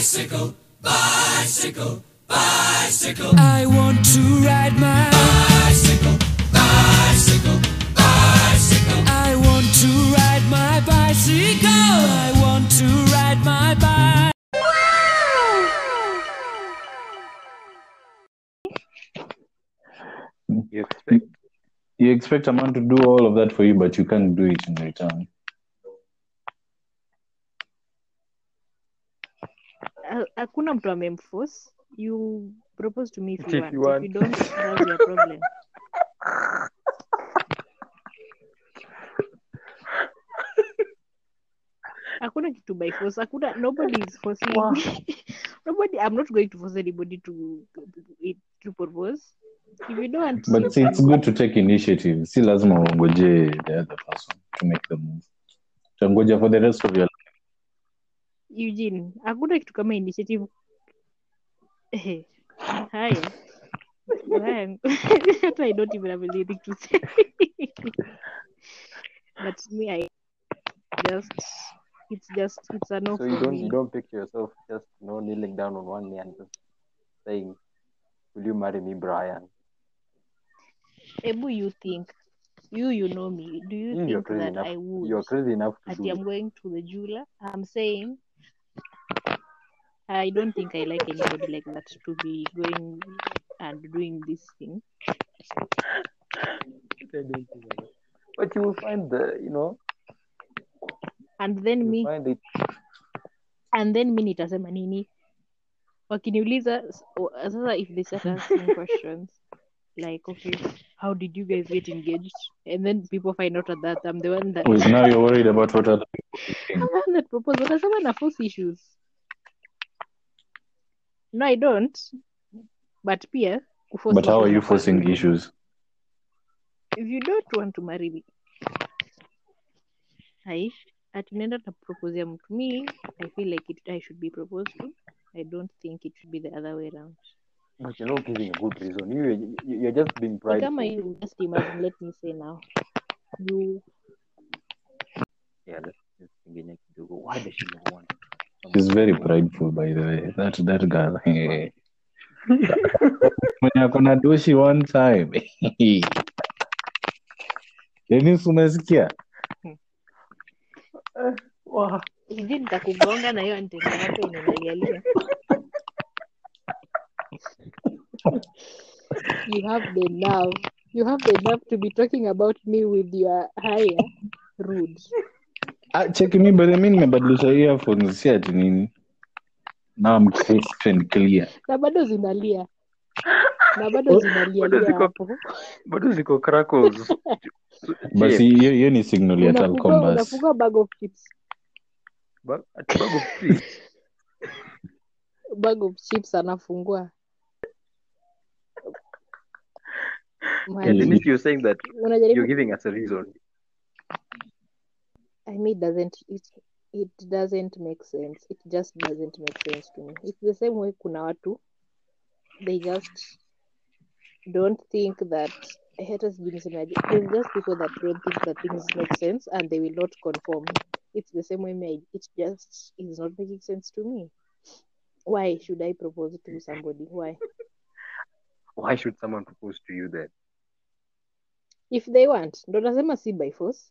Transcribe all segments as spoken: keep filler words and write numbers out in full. bicycle, bicycle, bicycle. I want to ride my bicycle, bicycle, bicycle. I want to ride my bicycle. I want to ride my bike. Wow! You expect you expect a man to do all of that for you, but you can't do it in return. Hakuna mtu amemforce. You propose to me if you, if want. you want. If you don't, that's your problem. Hakuna kitu by force. Hakuna, nobody is forcing wow. me. Nobody, I'm not going to force anybody to to propose. If you don't, but see, it's good to take initiative. Si lazima ungoje the other person to make the move. Tungoja for the rest of your life. Eugene, hakuna kitu kama initiative. Hey. Hi. Man. I don't even have anything to say. But me, I just, it's just, it's a no. So you don't, you don't picture yourself just, you know, kneeling down on one knee and just saying, "Will you marry me, Brian?" Ebu, you think, you, you know me. Do you You're think that enough. I would? You're crazy enough to do. I'm going to the jeweler. I'm saying, I don't think I like anybody like that to be going and doing this thing. But you will find the, you know. And then me. And then me nitasema nini? Wakiniuliza sasa, if they start asking questions like, okay, how did you guys get engaged? And then people find out that I'm the one that. Because now you're worried about what other people think. I'm the one that proposed. What are some of those issues? No, I don't. But Pierre, but how are you forcing issues? If you don't want to marry me, I at the end of the proposal to me, I feel like it. I should be proposed to. I don't think it should be the other way around. But you're not giving a good reason. You, you you're just being prideful. Come on, just imagine. Let me say now. You. Yeah, let's just begin to go. Why does she not want? She's very prideful, by the way. That that girl. When you're gonna do she one time. He did the kugonga na hiyo antenna yake inaangalia. You have the nerve. You have the nerve to be talking about me with your higher rude. Ah, check me, but I mean, nimebadilisha earphones si ati nini. Now I'm crisp and clear. Na bado zinalia. Na bado zinalia. Bado ziko crackles. Basi hiyo hiyo ni signal ya Telkom basi. Unafunga bag of chips. Bag of chips. Bag of chips anafungua. You're saying that you're giving us a reason. I mean, doesn't it? It doesn't make sense. It just doesn't make sense to me. It's the same way. Kuna watu, they just don't think that haters being similar. It's just people that don't think that things make sense and they will not conform. It's the same way. Me, it just is not making sense to me. Why should I propose to somebody? Why? Why should someone propose to you then? If they want, don't asema si by force.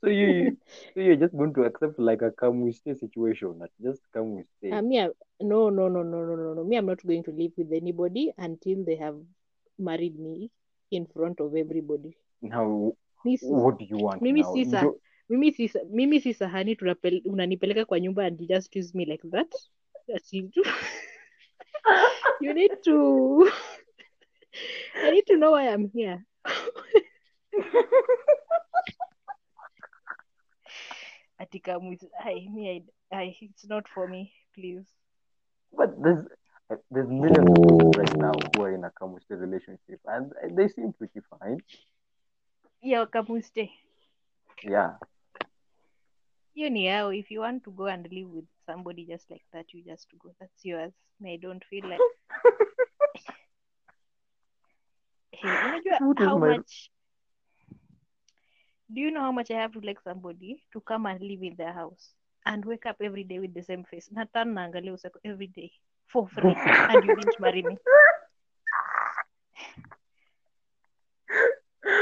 So you, so you're just going to accept like a come we stay situation, not just come we stay. Uh, me, I, no, no, no, no, no, no, no. Me, I'm not going to live with anybody until they have married me in front of everybody. Now, Mrs. what do you want? Mimi sisa, you mimi sisa, mimi sisa, hani tunapel, unanipeleka kwa nyumba and you just use me like that. That's it. You need to. I need to know why I'm here. I think I'm with I me I, I it's not for me, please. But there's there's millions of people right now who are in a kamuste relationship and they seem pretty fine. Yeah, kamuste. Yeah. You know, if you want to go and live with somebody just like that, you just go. That's yours. I don't feel like hey, how much Do you know how much I have to like somebody to come and live in their house and wake up every day with the same face? Nathan naangalia usako every day for free and you didn't marry me.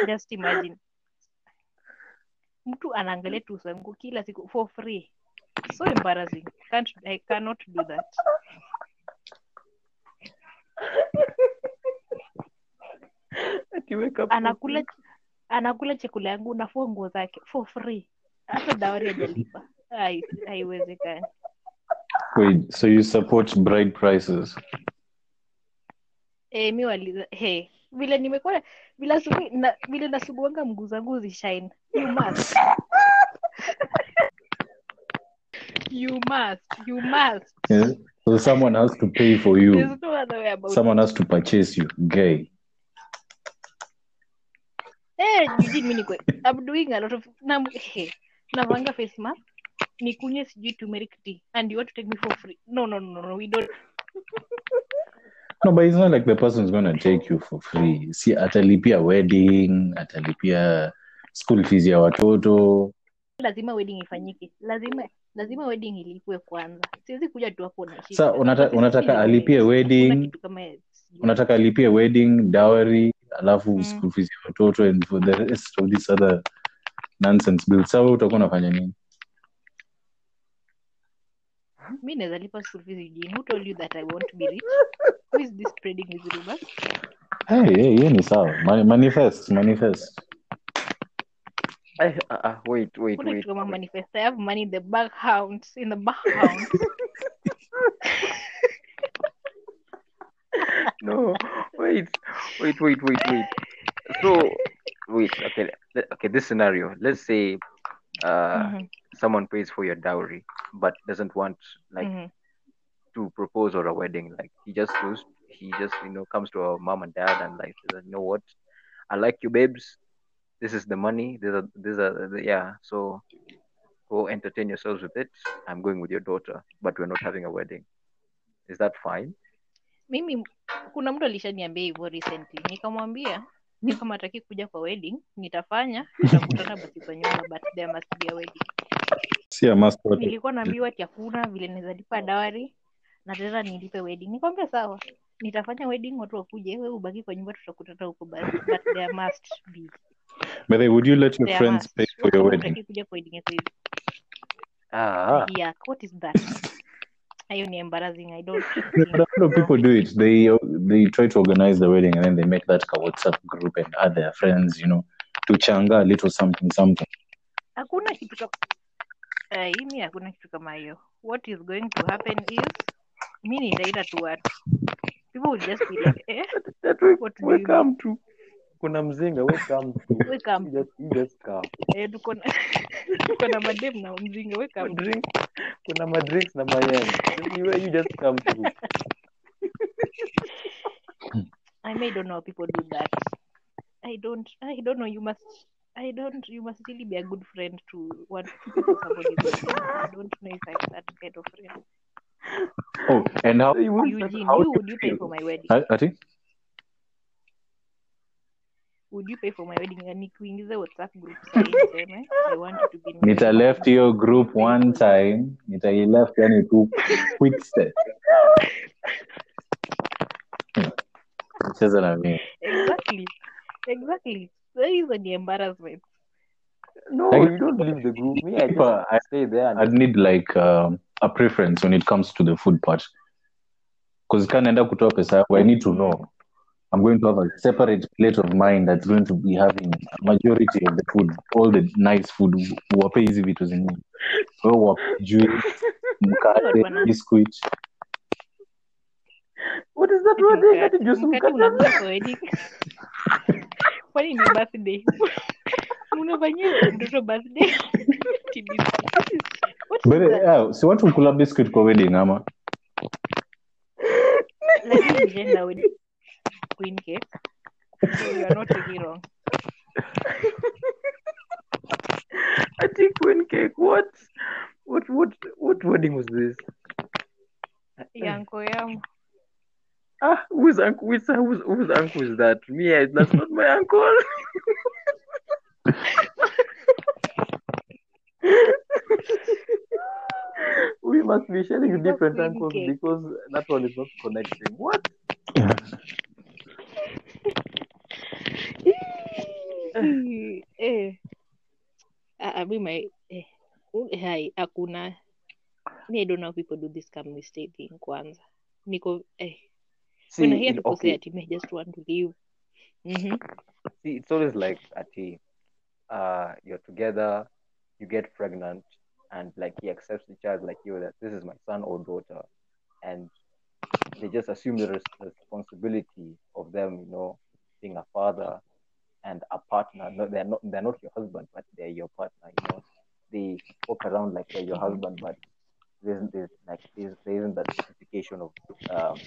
Just imagine. Mtu anaangalia tu uso wangu kila siku for free. So embarrassing. Can't I cannot do that. Anakula anakula chakula yangu nafua nguo zake for free. Hata dawari hajalipa. Hai haiwezekani. Wait, so you support bride prices? Eh, mimi waliza hey, vile nimekuwa bila subi na vile nasubuanga mguu zangu zishine. You must. You must. You must. Yeah. So someone has to pay for you. There's no other way about someone it. Has to purchase you. Gay. Eh, you did me quick. I'm doing a lot of nam hey. Navanga face mask. Nikunye sijui turmeric tea and you want to take me for free. No, no, no, no. We don't. No, but it's not like the person's going to take you for free. See, atalipia wedding, atalipia school fees ya watoto. Lazima wedding ifanyike. Lazima lazima wedding ilipwe kwanza. Siwezi kuja tu hapo na shida. Sasa unataka unataka alipie wedding. Unataka alipie wedding, dowry, alafu mm. school fees ya watoto and for the rest of this other nonsense bills. Sasa utakuwa unafanya nini? Mimi naweza lipa school fees yenu. Who told you that I want to be rich? Who is this spreading his rumors? Hey, hey, yeye ni sawa. Manifest, manifest. I, uh, wait, wait, Put wait. wait. Manifest. I have money in the background. In the background. No, wait, wait, wait, wait, wait. So, wait. Okay, okay. This scenario. Let's say, uh, mm-hmm. someone pays for your dowry, but doesn't want like mm-hmm. to propose or a wedding. Like he just goes, he just you know comes to our mom and dad and like, you know what? I like you, babes. This is the money. These are, these are, yeah. So go entertain yourselves with it. I'm going with your daughter, but we're not having a wedding. Is that fine? Mimi, kuna mtu alishaniambia hivyo recently. Nikamwambia, mimi kama nataki kuja kwa wedding, nitafanya, tutakutana basi kwa nyumba, but there must be a wedding. Si a must. Nilikuwa naambiwa ati hakuna vile naweza lipa dowry, na tena nilipe wedding. Nikamwambia sawa. Nitafanya wedding watu wakuje, wewe ubaki kwa nyumba tutakutana huko basi, but there must be. But hey, would you let your there friends pay for your wedding? Ah. Yeah, what is that? Are you embarrassing? I don't. But a lot of people do it. They they try to organize the wedding and then they make that WhatsApp group and add their friends, you know, to changa a little something, something. Hakuna kitu kama eh, mimi hakuna kitu kama hiyo. What is going to happen is mimi nitaita tu watu. People will just be like, eh, that we will come to. Kuna mzinga welcome to welcome just just come eh tuko na tuko na madem na mzinga welcome drink kuna madrinks na mayai you just come through. I may don't know people do that. I don't I don't know you must I don't you must really be a good friend to want somebody to. I don't know if I'm that kind of friend. Oh, and how you would you, how you, would you pay for my wedding? I, I think would you pay for my wedding? And nikuingiza WhatsApp group sasa. I want you to be Nita left your group one time. Nita left yani two quick step. Sasa na mimi. Exactly. Exactly. There is an embarrassment. No, like, you don't leave the group. Me, I, just, I stay there. And I'd need like um, a preference when it comes to the food part. Because can't end up kutoa pesa. I need to know. I'm going to have a separate plate of mine that's going to be having a majority of the food, all the nice food. Wape hizi vitu zenyewe. Wewe wape juice, mkate, biscuit. What is that word? That juice mkate. Kwani ni birthday? Unafanyia ndio birthday. But yeah, si watu kula biscuit kwa wedding ama? Lakini jana wedding queen cake. So you are not a hero. I think queen cake. What? What? What? What wedding was this? Yanko yam. Ah, who's uncle? Who's who's who's uncle is that? Me? That's not my uncle. We must be sharing different angles because that one is not connecting. What? Eh. I mean, my hi, akuna. I don't know if people do this kind of mistake in Kwanzaa. Nico, eh. See, when I hear people okay. say that you may just want to leave. Mm-hmm. See, it's always like at the, uh, you're together, you get pregnant, and like he accepts the child like you that this is my son or daughter, and they just assume the responsibility of them, you know, being a father and a partner. No, they're not they're not your husband, but they're your partner. You know, they walk around like they're your husband, but there isn't this like there isn't that justification of um,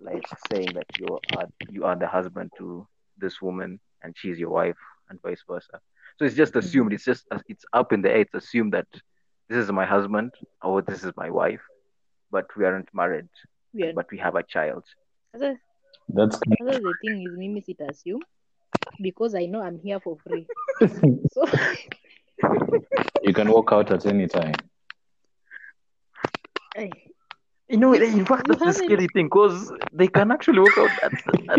like saying that you are you are the husband to this woman and she's your wife and vice versa. So it's just assumed. It's just it's up in the air. It's assumed that this is my husband or this is my wife, but we aren't married. Yeah. But we have a child. That's that's the thing is, me miss it assume because I know I'm here for free. So you can walk out at any time. I, you know, in fact, that's the scary thing because they can actually walk out at. at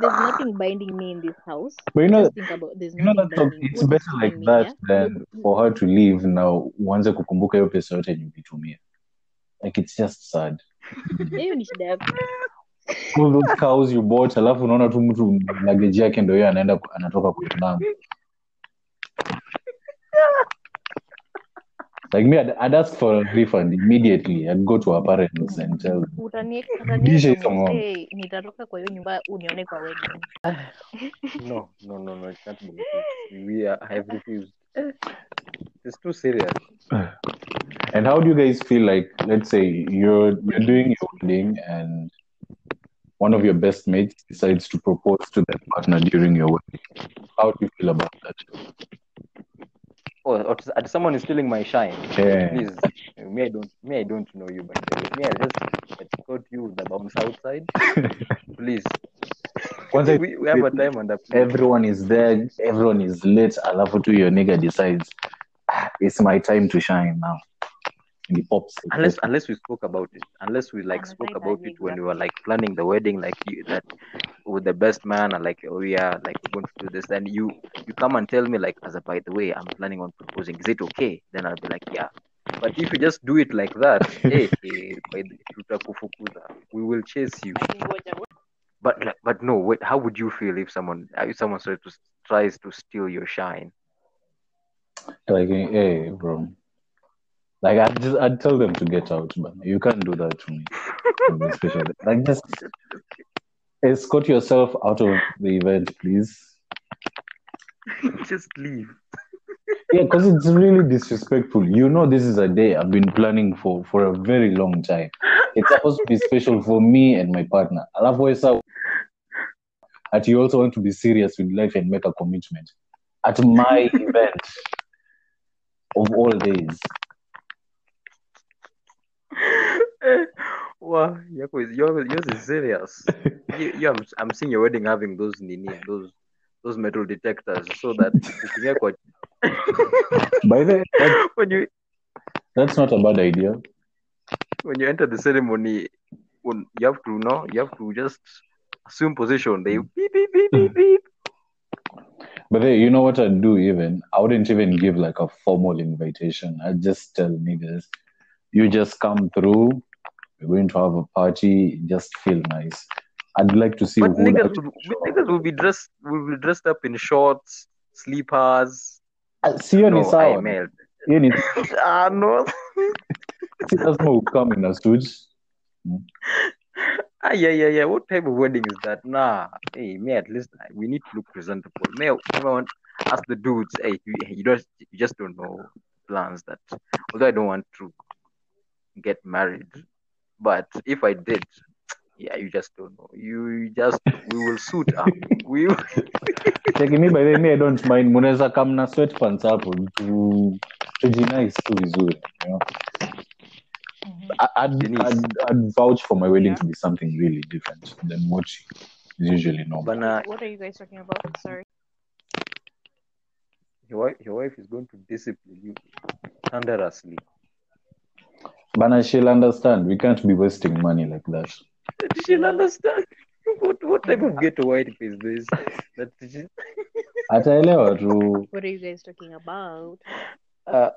There's nothing binding me in this house. But you know, just think about, you know that talk, it's what better like that here? Than for her to leave now. Uanze kukumbuka hiyo pesa yote nilitumia. Like it's just sad. All those cows you bought, alafu unaona tu mtu luggage yake ndio yeye anaenda anatoka kuitana. Like me, I'd, I'd ask for a refund immediately. I'd go to her parents and tell them. Hey, nitatoka kwa hiyo nyumba unione kwa wedding. No, no, no, no. It can't be. We are, I have refused. It's too serious. And how do you guys feel like, let's say, you're, you're doing your wedding and one of your best mates decides to propose to that partner during your wedding? How do you feel about that? Or, or, or someone is stealing my shine. Yeah. Please, me I don't, me I don't know you, but me I just escort you the bombs outside. Please. Once we, I, we have a time on the plane. Everyone is there. Everyone is late. Alafu tu your nigga decides ah, it's my time to shine now. And he pops. Unless, unless we spoke about it. Unless we like spoke about it when we were like planning the wedding, like you, that with the best man, and like oh yeah, like we're going to do this. Then you, you come and tell me like, as a by the way, I'm planning on proposing. Is it okay? Then I'll be like yeah. But if you just do it like that, hey, hey, we will chase you. But like, but no, wait. How would you feel if someone, if someone tries to tries to steal your shine? Like hey, bro. Like I'd just I'd tell them to get out, but you can't do that to me. Especially like just escort yourself out of the event, please. Just leave. Yeah, because it's really disrespectful. You know, this is a day I've been planning for for a very long time. It's supposed to be special for me and my partner. I love voice out. At you also want to be serious with life and make a commitment at my event of all days. Wow, yours is serious. You, you, I'm, I'm seeing your wedding having those nini, those those metal detectors, so that by the that, when you that's not a bad idea. When you enter the ceremony, you have to know, you have to just assume position. They beep beep beep beep beep. But hey, you know what I'd do? Even I wouldn't even give like a formal invitation. I'd just tell niggas. You just come through. We're going to have a party. Just feel nice. I'd like to see. But who niggas, will, niggas will be dressed. Will be dressed up in shorts, sleepers. See you no, I mailed. You need. Ah no. See, that's who come in a suit. Ah yeah yeah yeah. What type of wedding is that? Nah. Hey, me at least we need to look presentable. Me, everyone ask the dudes. Hey, you, you don't. You just don't know plans that. Although I don't want to. Get married, but if I did, yeah, you just don't know. You just we will suit up. We will... Like me by the way, I don't mind. Muneza come na sweatpants hapo to to be nice to vizuri. You know, I, I'd, I'd I'd vouch for my wedding yeah. to be something really different than what is usually normal. But, uh, what are you guys talking about? Sorry. your, your wife is going to discipline you thunderously. Bana, she'll understand. We can't be wasting money like that. She'll understand. What what type of ghetto wife is this? That she... What are you guys talking about? Uh,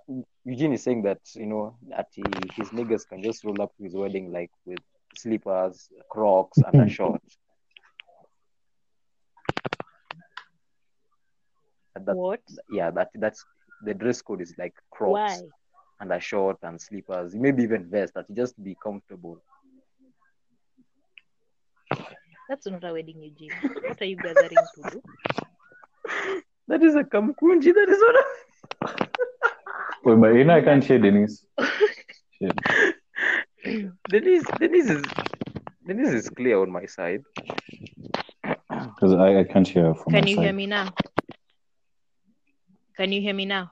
Eugene is saying that, you know, that he, his niggas can just roll up to his wedding like with slippers, Crocs, and a short. That, what? Yeah, that that's the dress code is like Crocs. Why? And a short and slippers, maybe even vest, that just be comfortable. That's not a wedding, Eugene. What are you gathering to do? That is a kamkunji. That is what. A... Wait, but you know I can't share Denise. Denise, Denise is Denise is clear on my side. Because I, I can't hear her from Can my you side. hear me now? Can you hear me now?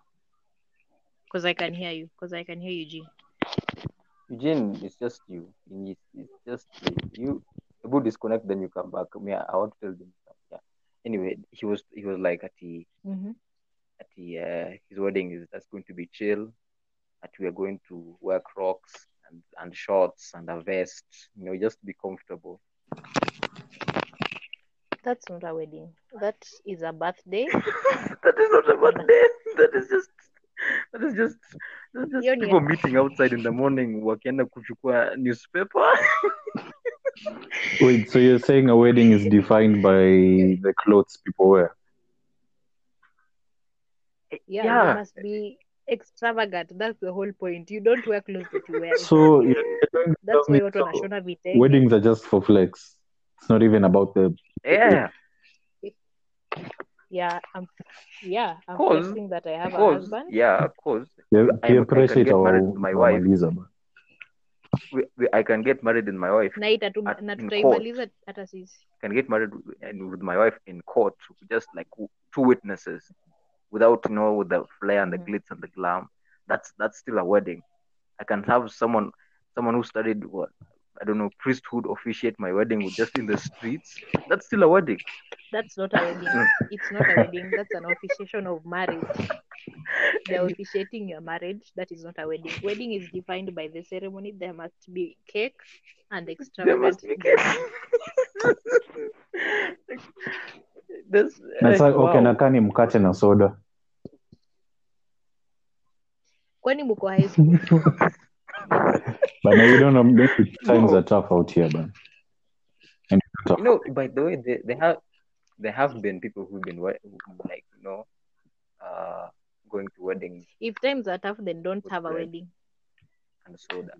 Because I can hear you. Because I can hear Eugene. Eugene, it's just you. It's, it's just you. You will disconnect, then you come back. Yeah, I want to tell them. Yeah. Anyway, he was he was like at the mm-hmm. at the uh, his wedding is that's going to be chill. That we are going to wear Crocs and, and shorts and a vest. You know, just be comfortable. That's not a wedding. That is a birthday. That is not a birthday. That is just. That is just, that's just people near. Meeting outside in the morning wakienda kuchukua newspaper. Wait, so you're saying a wedding is defined by the clothes people wear? Yeah, yeah. It must be extravagant. That's the whole point. You don't wear clothes that you wear. So that's why what Nashona be taking. Weddings are just for flex. It's not even about the yeah. Yeah, I'm. Yeah, I'm guessing that I have a husband. Yeah, of course. Yeah, I, I can get our, married with my wife. Visa, we, we, I can get married with my wife. Night at, at, in court. At can get married with, with my wife in court, just like two witnesses, without you know with the flair and the mm-hmm. glitz and the glam. That's that's still a wedding. I can have someone, someone who studied what. I don't know, priesthood officiate my wedding with just in the streets. That's still a wedding. That's not a wedding. It's not a wedding. That's an officiation of marriage. They're officiating your marriage. That is not a wedding. Wedding is defined by the ceremony. There must be cake and extravagant. There must be cake. That's like, wow. Okay, nakani mkate na soda. Kwani mko high school? But now you don't know, times no. are tough out here, man. And tough. You know, by the way, they, they have there have been people who've been like, you know, uh, going to weddings. If times are tough, then don't have a wedding. And so that.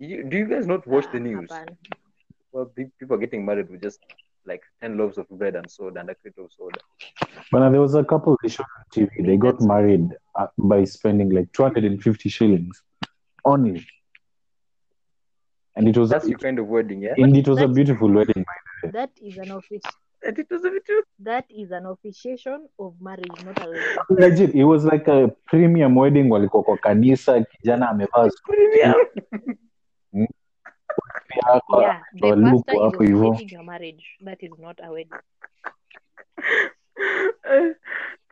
You, do you guys not watch the news? Well, people are getting married with just like ten loaves of bread and soda and a crate of soda. But there was a couple they showed on T V. They got That's... married by spending like two hundred fifty shillings only. And it was That's a, your kind of wedding, yeah? And it was That's... a beautiful wedding. That is an officiation. And it was a beautiful... That is an officiation of marriage, not a wedding. Legit, it was like a premium wedding. Waliko kwa kanisa, kijana amevaa premium. Yeah, yeah, the pastor is officiating your marriage. That is not a wedding.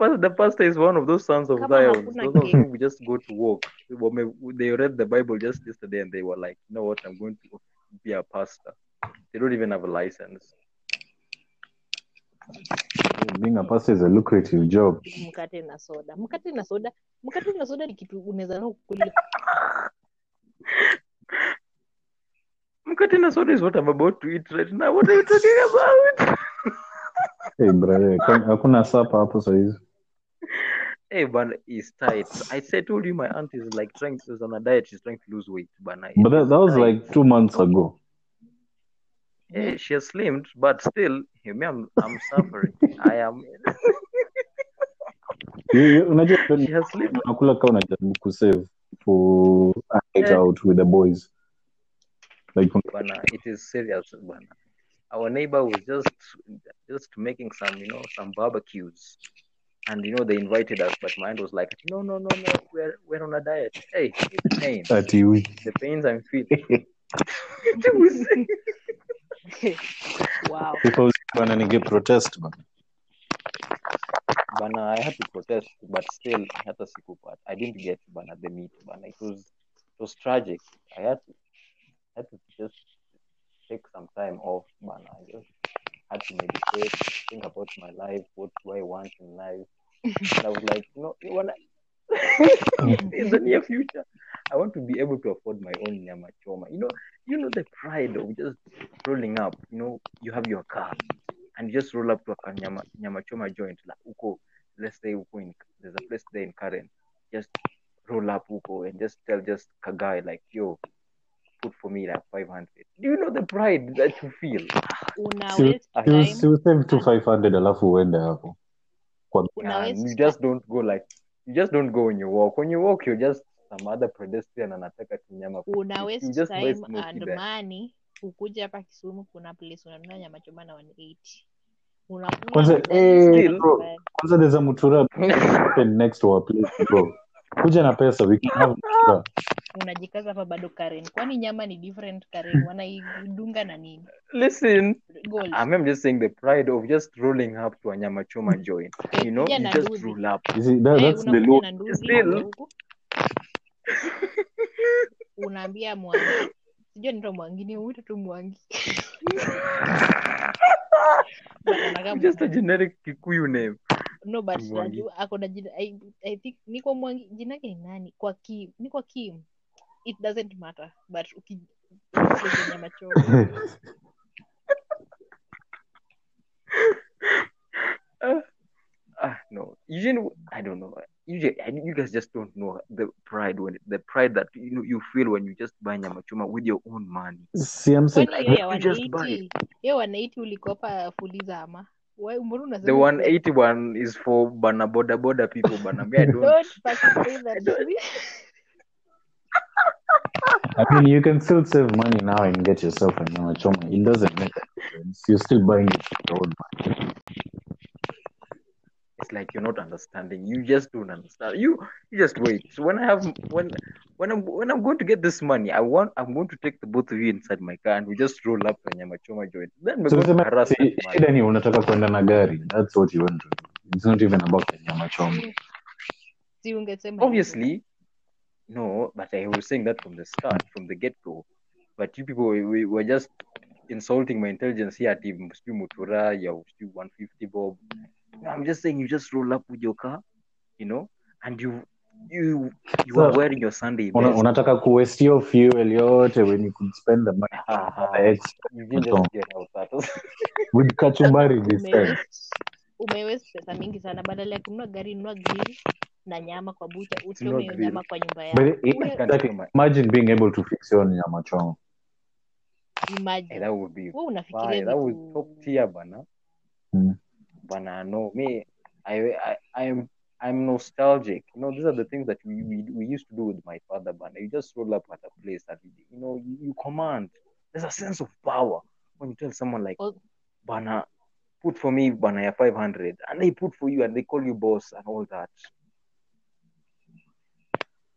The pastor is one of those sons of Zion. Those of who just go to work. They read the Bible just yesterday and they were like, you know what, I'm going to be a pastor. They don't even have a license. Being a pastor is a lucrative job. Mkate na soda. Mkate na soda. Mkate na soda ni kitu unaweza kula. Mkate na soda is what I'm about to eat right now. What are you talking about? Hey, brother. Hakuna supper hapo saizi. Hey, bana, it's tight. I said, told you my aunt is like trying to, is on a diet. She's trying to lose weight, bana. But that, that was tight. Like two months ago. Hey, she has slimmed, but still, me, I'm, I'm suffering. I am. She has slimmed. Unakula kama unajaribu kusave for a night out with the boys. Like, bana, it is serious, bana. Our neighbor was just just making some, you know, some barbecues, and you know they invited us, but mine was like, no, no, no, no, we're we're on a diet. Hey, the pains, the pains I'm feeling. Wow. People wanna get protest, man. Bana, I had to protest, but still, hata sikupata. I didn't get bana the meat, bana. It was, it was tragic. I had to, I had to just take some time off, bana. I just had to meditate, think about my life, what do I want in life. And I was like, you know, you wanna, in the near future, I want to be able to afford my own Nyama Choma. You know, you know the pride of just rolling up. You know, you have your car, and you just roll up to a Nyama, Nyama Choma joint. Like uko, let's say uko in, there's a place there in Karen. Just roll up uko and just tell just a guy like, yo, put for me like five hundred. Do you know the pride that you feel? You you save to five hundred alafu uende hapo. You just don't go like. You just don't go when you walk. When you walk, you're just some other pedestrian and attack at nyama. Una waste time and money. Ukuja hapa Kisumu kuna place unanunua nyama choma na one eighty. Unakuja. Kwanza eh bro. Kwanza deza mutura next to our place bro. Kuja na pesa we can have. Unajikaza hapa bado Karen. Kwani nyama ni different Karen. Wanaidunga na nini? Listen. Gold. I'm just saying the pride of just rolling up to a nyama choma joint. You know, you just roll up. You see, that, that's hey, the low. Still. Unaambia mwangi. Sijui ndio mwangi ni huyu tu mwangi. Just a generic Kikuyu name. No, but najua ako na jina, I, I think niko mwangi jina yake ni nani? Kwa Kim, ni kwa Kim. It doesn't matter, but uki nyama choma. Uh, uh, no, usually I don't know. Usually, I, you guys just don't know the pride when the pride that you know you feel when you just buy nyama choma with your own money. See, I'm saying like, yeah, you just buy it. Yeah, one eighty ulikopa fuliza ama. The one eighty one is for bana boda boda people. Bana me, I don't. Don't fucking say that. To me. I mean, you can still save money now and get yourself a nyama choma. It doesn't make a difference. You're still buying it with your own money. It's like you're not understanding. You just don't understand. You you just wait. So when I have when when I'm when I'm going to get this money, I want I'm going to take the both of you inside my car and we just roll up a nyama choma joint. Then we're so going to harass you. Unataka kwenda na gari. That's what you want to do. It's not even about the nyama choma. Obviously. No, but I was saying that from the start, from the get-go. But you people we were just insulting my intelligence here at even Mutura, one fifty Bob. I'm just saying you just roll up with your car, you know, and you you you so, are wearing your Sunday best. Unataka ku waste your fuel yote when you could spend the money. Uh-huh. You didn't just get out that. With kachumbari this time. Umewaste pesa mingi sana badala ya kununua gari nunua grill. Na nyama kwa bucha, utume hiyo nyama kwa nyumba yako. Like, imagine being able to fix your nyama choma. Imagine. Hey, that would be. Wewe unafikiria that would top tier bana. Mm. Bana no me I I I'm I'm nostalgic. You know, these are the things that we we, we used to do with my father bana. You just roll up at a place that you, you know, you, you command. There's a sense of power when you tell someone like oh. Bana put for me bana ya five hundred and they put for you and they call you boss and all that.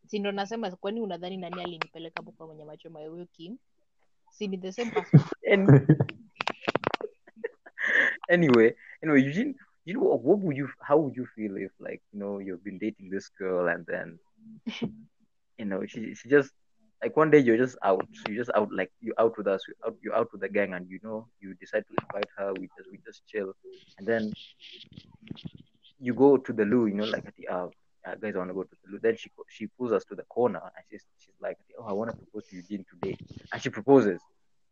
Si ndo nasema kwani unadhani nani alinipeleka hapo kwa nyama choma wewe Kim? Si ni the same person. Anyway, anyway, Eugene, you know what would you how would you feel if like, you know, you've been dating this girl and then you know, she she just like one day you're just out. You just out like you out with us, you're out, you're out with the gang and you know, you decide to invite her, we just we just chill. And then you go to the loo, you know, like at the hour. Uh, guys, I want to go to the loo. Then she she pulls us to the corner and she's she's like, oh, I want to propose to Eugene today. And she proposes.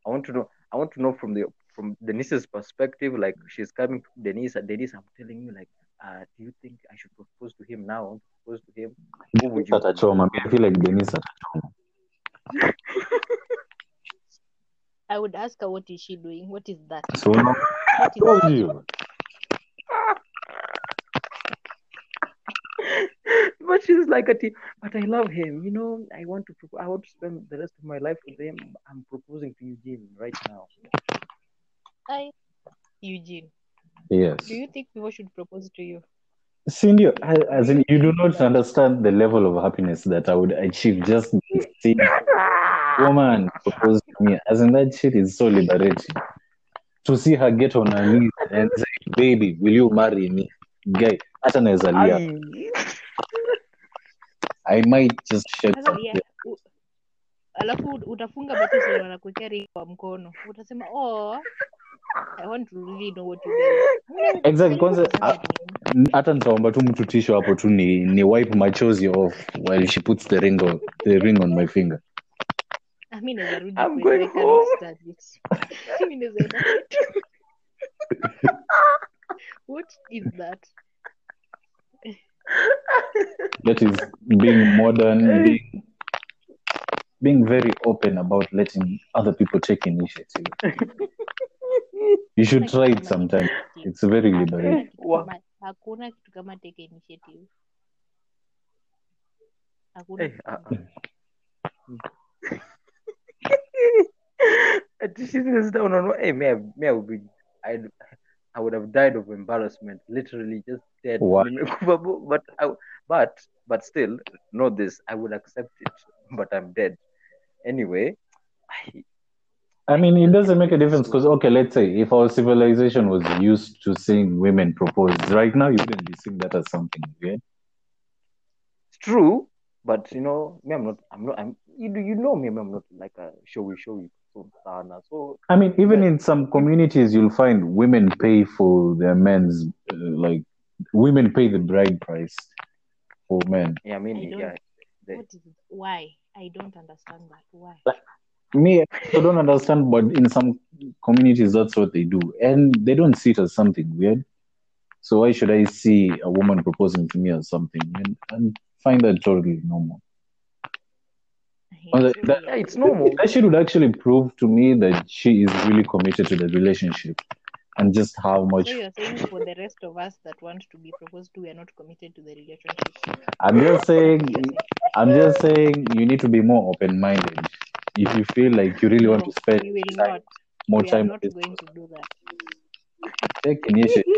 I want to know. I want to know from the from Denise's perspective. Like she's coming to Denise and Denise, I'm telling you, like, uh, do you think I should propose to him now? I want to propose to him. Who would you? At home, I feel like Denise at home. I would ask her, what is she doing? What is that? So now, I told you. But she's like a t- but I love him, you know. I want to, pro- I want to spend the rest of my life with him. I'm proposing to Eugene right now. Hi, Eugene. Yes. Do you think people should propose to you? Senior, as in, you do not understand the level of happiness that I would achieve just seeing a woman propose to me. As in, that shit is so liberating. To see her get on her knees and say, "Baby, will you marry me, guy?" hata naweza lia. I might just shut up. Alafu utafunga batizo na kuwekea ring kwa mkono. Utasema oh I want to really know what to do. Exactly. Kwanza hata nitaomba tu mtu tisho hapo tu ni ni wipe my chozi off while she puts the ring on the ring on my finger. I mean I really I'm going to start this. I mean is it? What is that? That is being modern, being, being very open about letting other people take initiative. You should try it sometime. It's very liberating. Hakuna kitu kama take initiative. Hakuna. She says no no no. Hey, may I, may I be I I would have died of embarrassment, literally just dead. But I, but but still, know this, I would accept it, but I'm dead. Anyway, I, I mean, it doesn't make a difference because, okay, let's say if our civilization was used to seeing women propose, right now you can be seeing that as something weird. It's true, but you know, me, I'm not, I'm not, I'm, you, you know me, I'm not like a showy, showy. So, I mean, even in some communities, you'll find women pay for their men's, uh, like, women pay the bride price for men. Yeah, I mean, I yeah. They, what is it? Why? I don't understand that. Why? Like, me, I don't understand, but in some communities, that's what they do. And they don't see it as something weird. So why should I see a woman proposing to me or something? And, and find that totally normal. That, that, yeah, it's normal. That she would actually prove to me that she is really committed to the relationship and just how much. So you're saying for the rest of us that want to be proposed to, we are not committed to the relationship. I'm just saying, I'm just saying, you need to be more open-minded. If you feel like you really no, want to spend you will time, not. more we time, we are not with going to do that. Take initiative.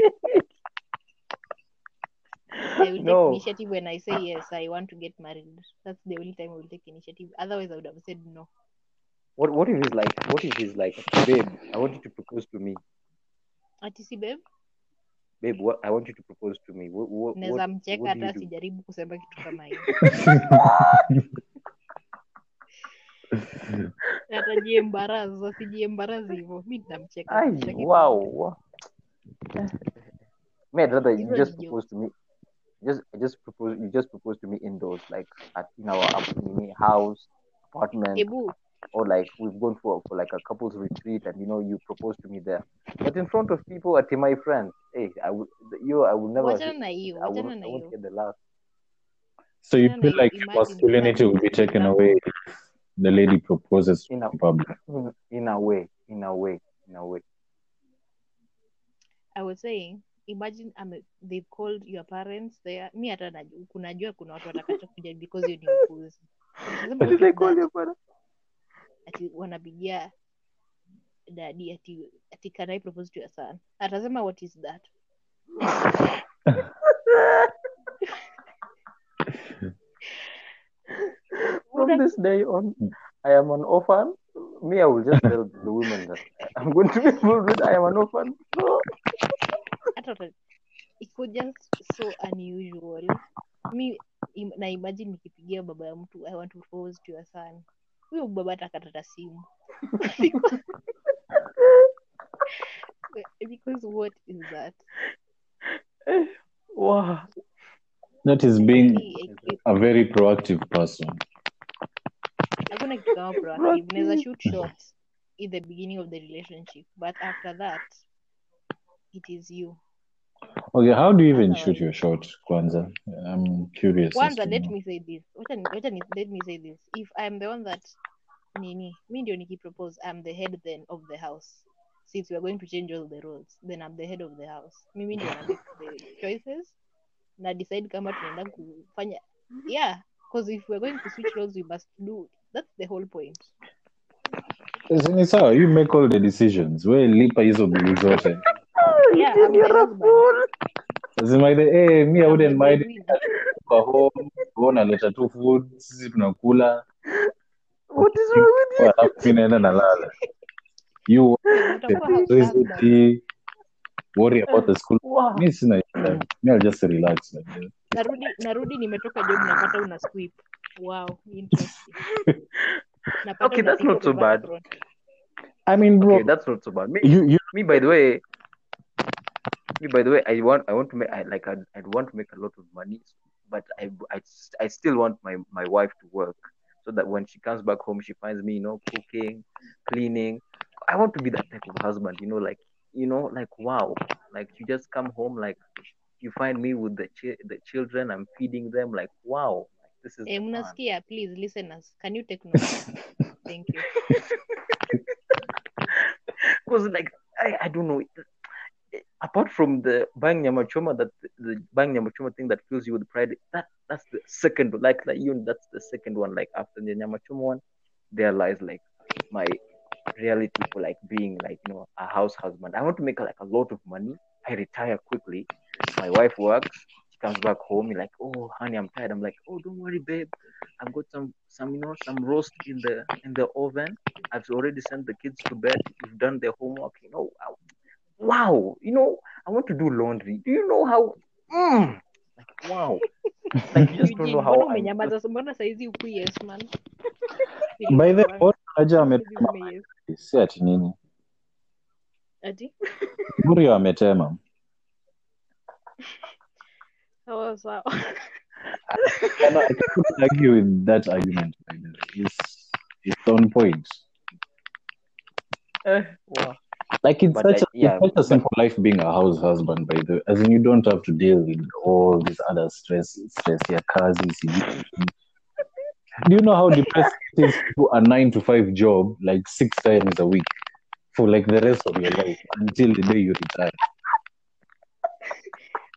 They will no. take initiative when I say yes, I want to get married. That's the only time I will take initiative. Otherwise, I would have said no. What What if he's like? What if he's like, babe? I want you to propose to me. Atisi babe. Babe, what I want you to propose to me. What What? Neza mcheka hata sijaribu kusema kitu kama hiyo. Natajiembaraza, sijiembarazi hivyo. Mimi nitamcheka. Ai, wow. Mate, rather you just propose to me. Just, just propose. You just propose to me indoors, like at in our house, apartment, Ebu. Or like we've gone for for like a couples retreat, and you know you propose to me there. But in front of people, at my friends, hey, I would you, I would never. What I won't, I won't get the laugh. So you feel like masculinity will be taken away if the lady proposes in a public. In, in a way, in a way, in a way. I was saying. Imagine um, they've called your parents there. Me hata kunajua kuna watu watakacho kuja because you didn't propose. Did they call your parents? Ati wanapigia daddy ati ati can I propose to your son? Atasema what is that? From this day on, I am an orphan. Me, I will just tell the women that I'm going to be full with I am an orphan. It was just so unusual. Me, im, na imagine nikipigia baba ya mtu, I want to propose to your son. Huyo baba atakata simu. Because what is that? Wow. That is being a very proactive person. Hakuna kitu kama proactive. Naweza shoot shots in the beginning of the relationship, but after that, it is you. Okay, how do you even shoot your shot, Kwanza? I'm curious. Kwanza, let me say this. Let me, let me say this. If I'm the one that Nini, me ndio niki propose, I'm the head then of the house. Since we are going to change all the roles, then I'm the head of the house. Mimi ndio na make the choices. Na decide kama tunaenda kufanya. Yeah, because if we are going to switch roles, we must do. That's the whole point. Ni sawa, you make all the decisions. Wewe lipa hizo bill zote. Yeah, I'm the husband. Like, hey, me, I wouldn't mind go home, go on a letter to food, sisi tunakula. What is wrong with you? Hapo inaenda na lala. You, worry about the school. Wow. Mimi sina mimi I'll just relax like that. Narudi narudi nimetoka job napata una sweep. Wow, interesting. Okay, that's not so bad. Front. I mean, bro, okay, that's not so bad. Me, you, you, me by the way, me by the way, I want I want to make I like I I want to make a lot of money, but I I, I still want my, my wife to work so that when she comes back home she finds me, you know, cooking, cleaning. I want to be that type of husband, you know, like you know, like wow, like you just come home, like you find me with the chi- the children, I'm feeding them, like wow, like, this is. Hey, Munaskia, please listen us. Can you take notes? Thank you. Because like I, I don't know. Apart from the bang Nyama Choma, that the bang Nyama Choma thing that fills you with pride, that that's the second, like like you, that's the second one. Like after the Nyama Choma one, there lies like my reality for like being like, you know, a house husband. I want to make like a lot of money. I retire quickly. My wife works. She comes back home. You're like, oh honey, I'm tired. I'm like, oh don't worry, babe. I've got some some you know some roast in the in the oven. I've already sent the kids to bed. You've done their homework. You know, I, wow. You know, I want to do laundry. Do you know how? Mm, like wow. Like you just don't know how. By the way, Aja ametema. Si ati nini? Ati? Murio ametema. Sawa sawa. I couldn't argue with that argument. It's it's on point. Uh, wow. Like it's but such, I, a, yeah, it's such but... a simple life being a house husband, by the way. As in you don't have to deal with all these other stress, stress, your cars, your do you know how depressing it is to do a nine to five job like six times a week for like the rest of your life until the day you retire?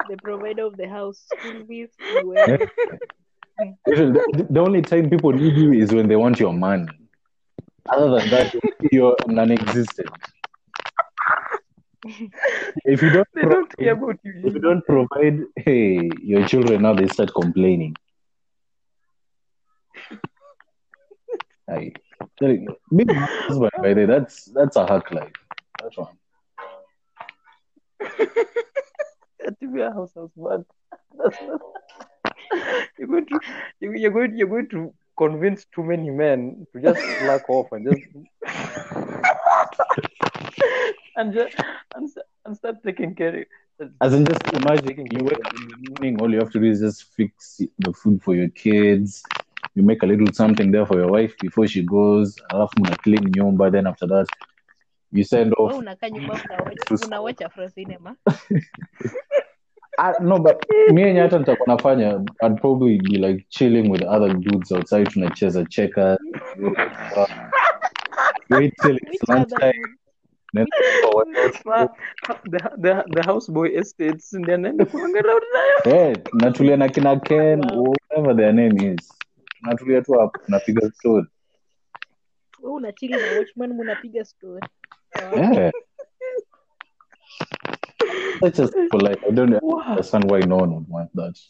The provider of the house, school fees, well. the, the only time people need you is when they want your money. Other than that, you're non-existent. If you don't, pro- don't care about you. If you don't provide, hey, your children now they start complaining. I being a husband by the that's that's a hard life. That's one. To be a house husband, that's not... you're going to you're going to, you're going to convince too many men to just slack off and just and just and, and start taking care of. As in, just imagine you wake up in the morning, all you have to do is just fix the food for your kids. You make a little something there for your wife before she goes. Alafu mna clean nyumba. Then after that, you send off. Oh, unakaa nyumba una watch Afro cinema. No, but me and Yata nitakuwa nafanya. I'd probably be like chilling with other dudes outside tunacheza checkers. Wait till it's lunchtime. Then the the the houseboy estates and then then yeah, natulia na kina Ken, whatever their name is. Natulia tu hapo napiga story. Wewe una chili na watchman mnapiga story. Yeah. That's just polite. I don't understand why no one would want that.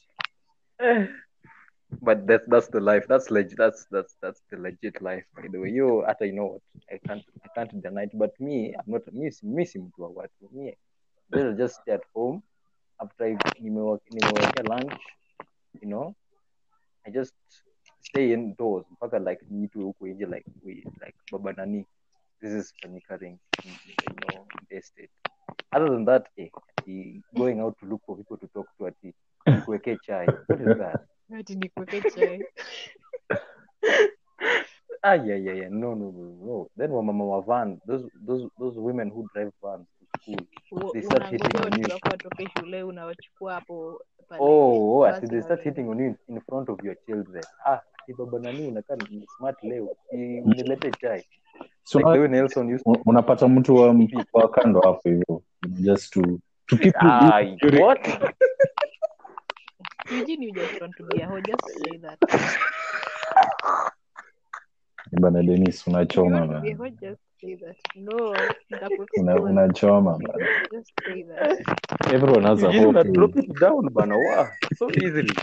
But that's that's the life. That's legit. That's that's that's the legit life. By the way, you, after you know what, I can't I can't deny it. But me, I'm not missing missing to what me. They'll just stay at home after I work, work lunch. You know, I just stay indoors. Paka like me too. Like we like Baba Nani. This is furnituring, you know, estate. Other than that, eh, going out to look for people to talk to at the Kweke chai. What is that? ah yeah yeah yeah no no no no then when mama wa van those those those women who drive vans to school they start hitting on you. Oh, I see, they start hitting on you in front of your children. Ah, baba nani unakaa smart leo unilete chai. So like Nelson unapata mtu wa mpipa kando hapo hivyo just to to keep you what. Eugene, you just want to be a hoe. Just say that. Bana Dennis, unachoma bana. You want to be a hoe, just say that. No, that was una, unachoma bana. Just say that. Everyone has you a hoe. You just drop it down, bana. Wow, so easily.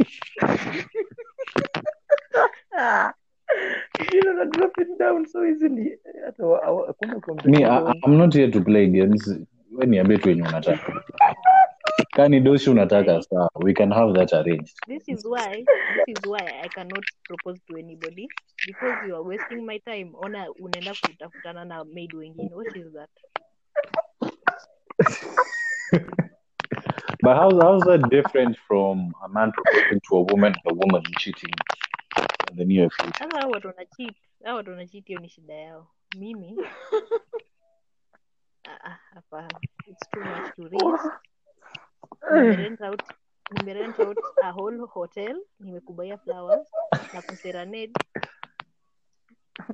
You know, drop it down so easily. Me, I, I'm not here to play games. wewe niambie tu yenye unataka. Kani doshi unataka sawa, we can have that arranged. This is why this is why I cannot propose to anybody because you are wasting my time. Ona unaenda kutafutana na maid wengine. What is that? But how's how's that different from a man proposing to a woman, a woman cheating in the near future? Sasa watu wana cheat. Hao watu wana cheat hiyo ni shida yao. Mimi ah hapa it's too much to risk. Nimerent out, nimerent out a whole hotel, nimekubaya flowers, na kuserenade,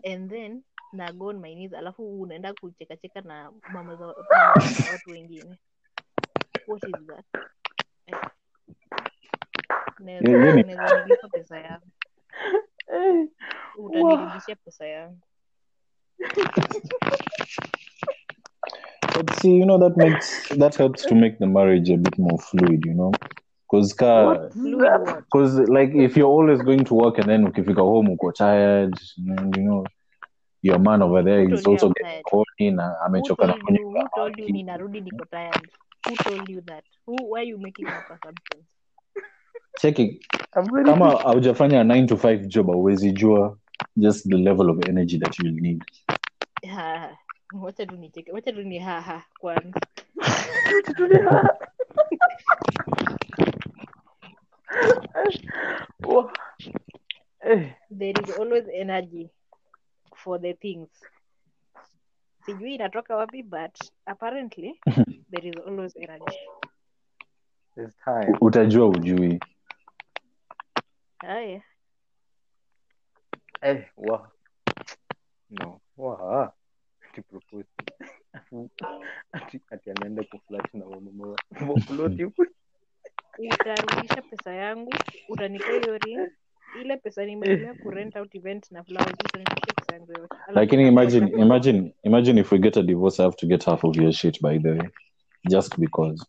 and then na go on my knees, alafu unaenda kucheka cheka na mama za watu wengine. What is that? Nenda nenda nilipa pesa yangu. Utanirudishia pesa yangu. But see, you know, that makes that helps to make the marriage a bit more fluid, you know, because because like if you're always going to work and then ukifika home uko tired, and you know your man over there is also getting horny na amechoka na kunywa. Who told you ninarudi niko tired? Who told you that? Who why are you making up assumptions? Checking. Kama hujafanya a nine to five job huwezi jua just the level of energy that you need. Yeah. Wacha tu nicheke. Wacha tu ni ha ha kwanza. Wacha tu ni ha. There is always energy for the things. Sijui inatoka wapi but apparently there is always energy. There's time. Utajua ujui. Haya. Eh, wa. No. Wa. Propose ati ati anaenda kuflash na mama upload you utarudisha pesa yangu utanipa hiyo ring ile pesa nimetumia ku rent out event na flowers utanirudisha pesa yangu yote lakini imagine imagine imagine if we get a divorce I have to get half of your shit by the way just because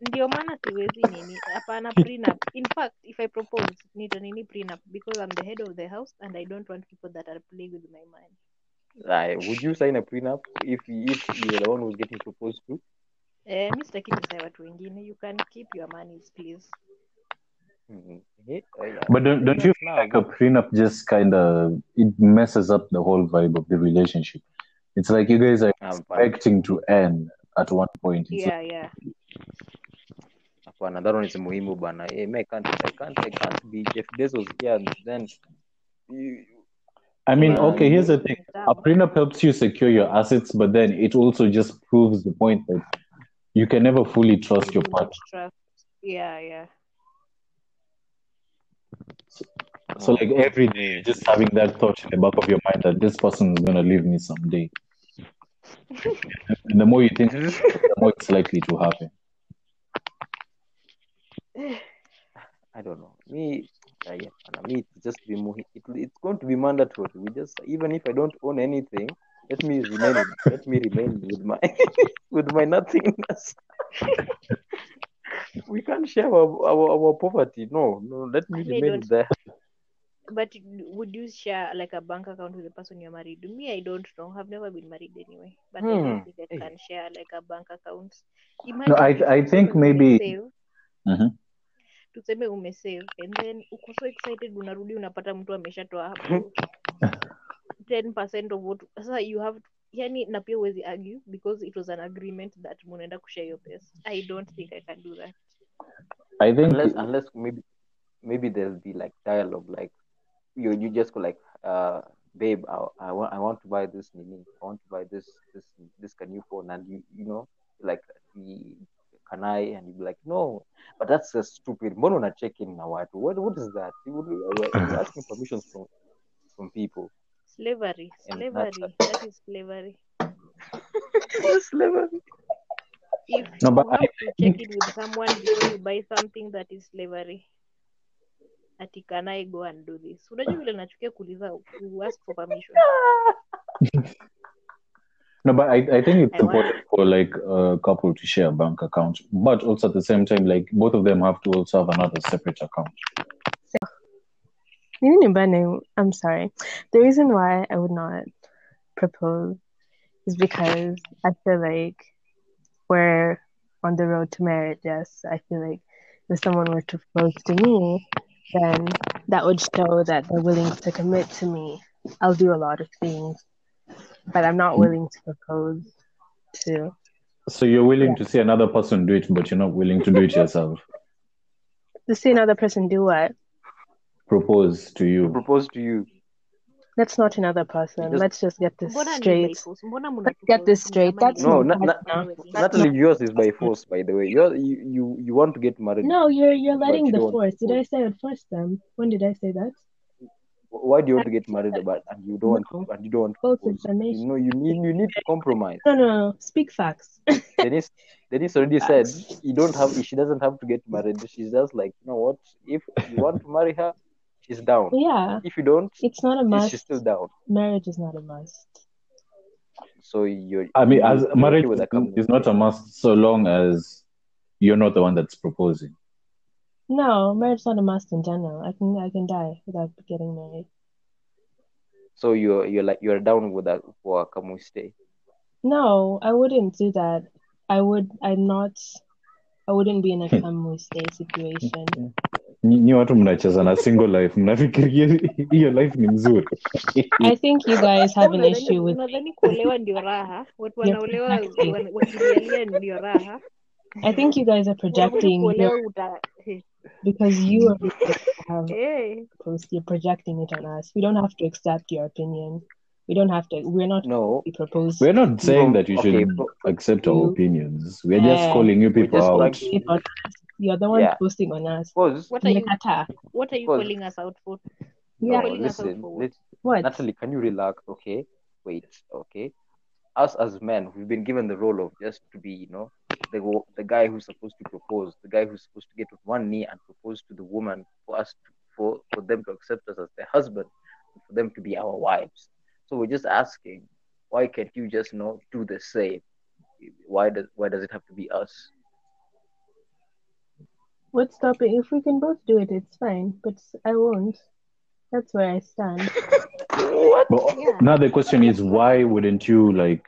ndio maana siwezi nini hapana prenup in fact if I propose nita nini prenup because I'm the head of the house and I don't want people that are playing with my mind. Like, would you sign a prenup if if you're the one who's getting proposed to? Eh, Mister Kinisai watu wengine, you can keep your money, please. Mm-hmm. Yeah, yeah. But don't don't you feel like a prenup just kind of it messes up the whole vibe of the relationship? It's like you guys are I'm expecting fine. To end at one point. Yeah, so- yeah. Hapo another one is muhimu bana. Eh, me can't I can't I can't be Jeff Bezos here and then you I mean, okay, here's the thing. A prenup helps you secure your assets, but then it also just proves the point that you can never fully trust your partner. Yeah, yeah. So, so like, every day, you're just having that thought in the back of your mind that this person is going to leave me someday. And the more you think, the more it's likely to happen. I don't know. Me... Uh, yeah, and me it's just be more. It, it's going to be mandatory. We just even if I don't own anything, let me remain. Let me remain with my with my nothingness. We can't share our, our our poverty. No, no. Let me they remain don't. There. But would you share like a bank account with the person you're married to? Me, I don't know. I've never been married anyway. But hmm. I don't think I can share like a bank account. Imagine no, I I think maybe. Mm-hmm. Tuseme umesave and then uko so excited unarudi unapata mtu ameshatoa hapo ten percent of what so you have yani na pia huwezi argue because it was an agreement that munaenda kushare your pesa. I don't think I can do that. I think unless, unless maybe maybe there'll be like dialogue like you you just go like uh babe I, I want I want to buy this nini I want to buy this this this new phone and you you know like the can I? And you'd be like, no, but that's a stupid. Mono na check in now. What? What is that? You would ask permission from from people. Slavery, and slavery. That, that is slavery. Slavery. If no, you have I... to check it with someone before you buy something, that is slavery. Ati can I go and do this? Unajua vile nachukia kuuliza, you ask for permission. No, but I, I think it's important for like a couple to share a bank account, but also at the same time, like both of them have to also have another separate account. I'm sorry. The reason why I would not propose is because I feel like we're on the road to marriage, yes, I feel like if someone were to propose to me, then that would show that they're willing to commit to me. I'll do a lot of things, but I'm not willing to propose to. So you're willing yeah. to see another person do it, but you're not willing to do it yourself. To see another person do what? Propose to you. Propose to you. That's not another person. Just, Let's just get this straight. Let's get this straight. That's no, not, not, not, Natalie, yours is by force, by the way. You're, you you you want to get married. No, you're you're letting the force. Did I say I would force them? When did I say that? Why do you want to get married about and you don't no. want to, and you don't want to you know you need you need to compromise. No no, no. Speak facts. Denise Denise already facts. said you don't have she doesn't have to get married. She's just like, you know what? If you want to marry her, she's down. Yeah. If you don't, it's not a must. She's still down. Marriage is not a must. So you're I mean as marriage is not a must so long as you're not the one that's proposing. No, marriage is not a must in general. I can I can die without getting married. So you're you're like you're down with that for a Kamui stay? No, I wouldn't do that. I would I'm not I wouldn't be in a Kamui stay situation. Ni watu mnachezana single life. Mnafikiria hiyo life ni mzuri. I think you guys have an issue with nadhani kuolewa ndio raha. Watu wanaolewa wakilia ndio raha. I think you guys are projecting because you are um, hey. You're projecting it on us. We don't have to accept your opinion. We don't have to. We're not. No. Proposed. We're not saying no. that you okay. should accept you. our opinions. We're yeah. just calling you people out. Like, you're the one yeah. posting on us. What are you? What are you Pause. calling us out for? Yeah. No, listen, out for? What? Natalie, can you relax? Okay. Wait. Okay. Us as men, we've been given the role of just to be, you know, the the guy who's supposed to propose, the guy who's supposed to get on one knee and propose to the woman for us, to, for for them to accept us as their husband, for them to be our wives. So we're just asking, why can't you just you know, do the same? Why does why does it have to be us? What's stopping? If we can both do it, it's fine. But I won't. That's where I stand. What? But yeah. Now the question is, why wouldn't you like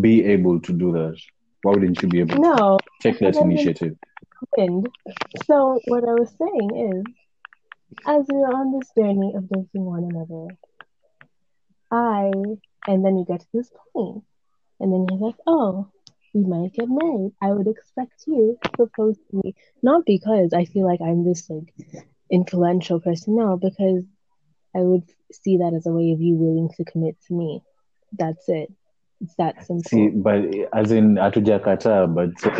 be able to do that? Why wouldn't you be able no, to take that initiative? Happened. So what I was saying is, as we are on this journey of dating one another, I, and then you get to this point, and then you're like, oh, we might get married. I would expect you to propose to me. Not because I feel like I'm this like influential person, no, because I would see that as a way of you willing to commit to me. That's it. It's that simple. See, but as in Atujakata, but so,